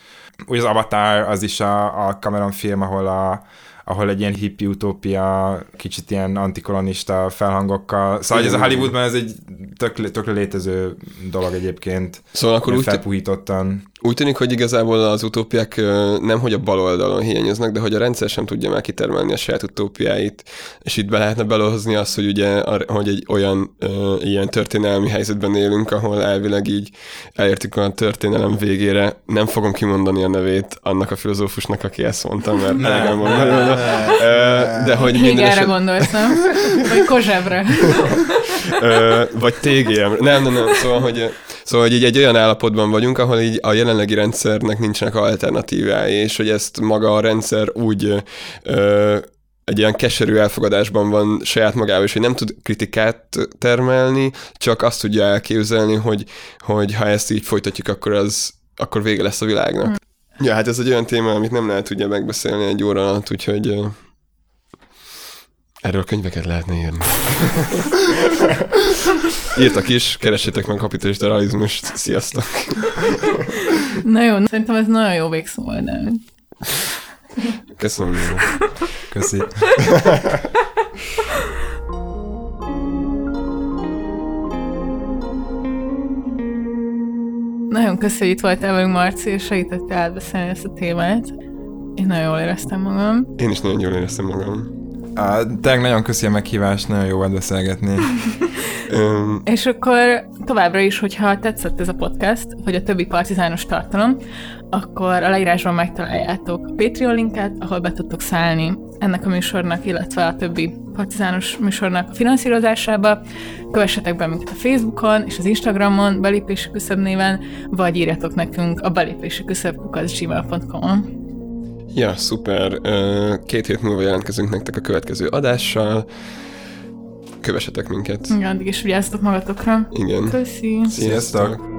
Úgy az Avatar, az is a, a Cameron film, ahol, a, ahol egy ilyen hippie utópia, kicsit ilyen antikolonista felhangokkal. Szóval ez a Hollywoodban ez egy tökre tök létező dolog egyébként. Szóval akkor úgy felpuhítottan. Úgy tűnik, hogy igazából az utópiák nem, hogy a bal oldalon hiányoznak, de hogy a rendszer sem tudja már kitermelni a saját utópiáit, és itt be lehetne belehozni azt, hogy ugye, hogy egy olyan e, ilyen történelmi helyzetben élünk, ahol elvileg így elértük a történelem végére. Nem fogom kimondani a nevét annak a filozófusnak, aki ezt mondta, mert elegem van belőle. De hogy még erre eset... gondoltam, vagy Kozsebbre. Vagy té gé em. Nem, nem, nem. Szóval, hogy, szóval, hogy így egy olyan állapotban vagyunk, ahol így a jelen jelenlegi rendszernek nincsenek alternatívái, és hogy ezt maga a rendszer úgy ö, egy ilyen keserű elfogadásban van saját magával, és hogy nem tud kritikát termelni, csak azt tudja elképzelni, hogy, hogy ha ezt így folytatjuk, akkor, az, akkor vége lesz a világnak. Mm. Ja, hát ez egy olyan téma, amit nem lehet ugye megbeszélni egy óra alatt, úgyhogy ö, erről könyveket lehetne írni. Írtak is, keressétek meg kapitalista realizmust. Sziasztok! Na jó, szerintem ez nagyon jó végszó volt. Köszönöm. Köszi. Nagyon köszi, hogy itt voltál velünk, Marci, és segítettél átbeszélni ezt a témát. Én nagyon jól éreztem magam. Én is nagyon jól éreztem magam. Tényleg nagyon köszi a meghívást, nagyon jó volt beszélgetni. Um, és akkor továbbra is, hogyha tetszett ez a podcast, vagy a többi partizános tartalom, akkor a leírásban megtaláljátok a Patreon linket, ahol be tudtok szállni ennek a műsornak, illetve a többi partizános műsornak a finanszírozásába. Kövessetek be minket a Facebookon és az Instagramon, Belépési Küszöb néven, vagy írjatok nekünk a belépésiküszöb kukac gmail pont com-on. Ja, szuper! Két hét múlva jelentkezünk nektek a következő adással. Kövessetek minket. Igen, addig is vigyázzatok magatokra. Igen. Köszi. Sziasztok!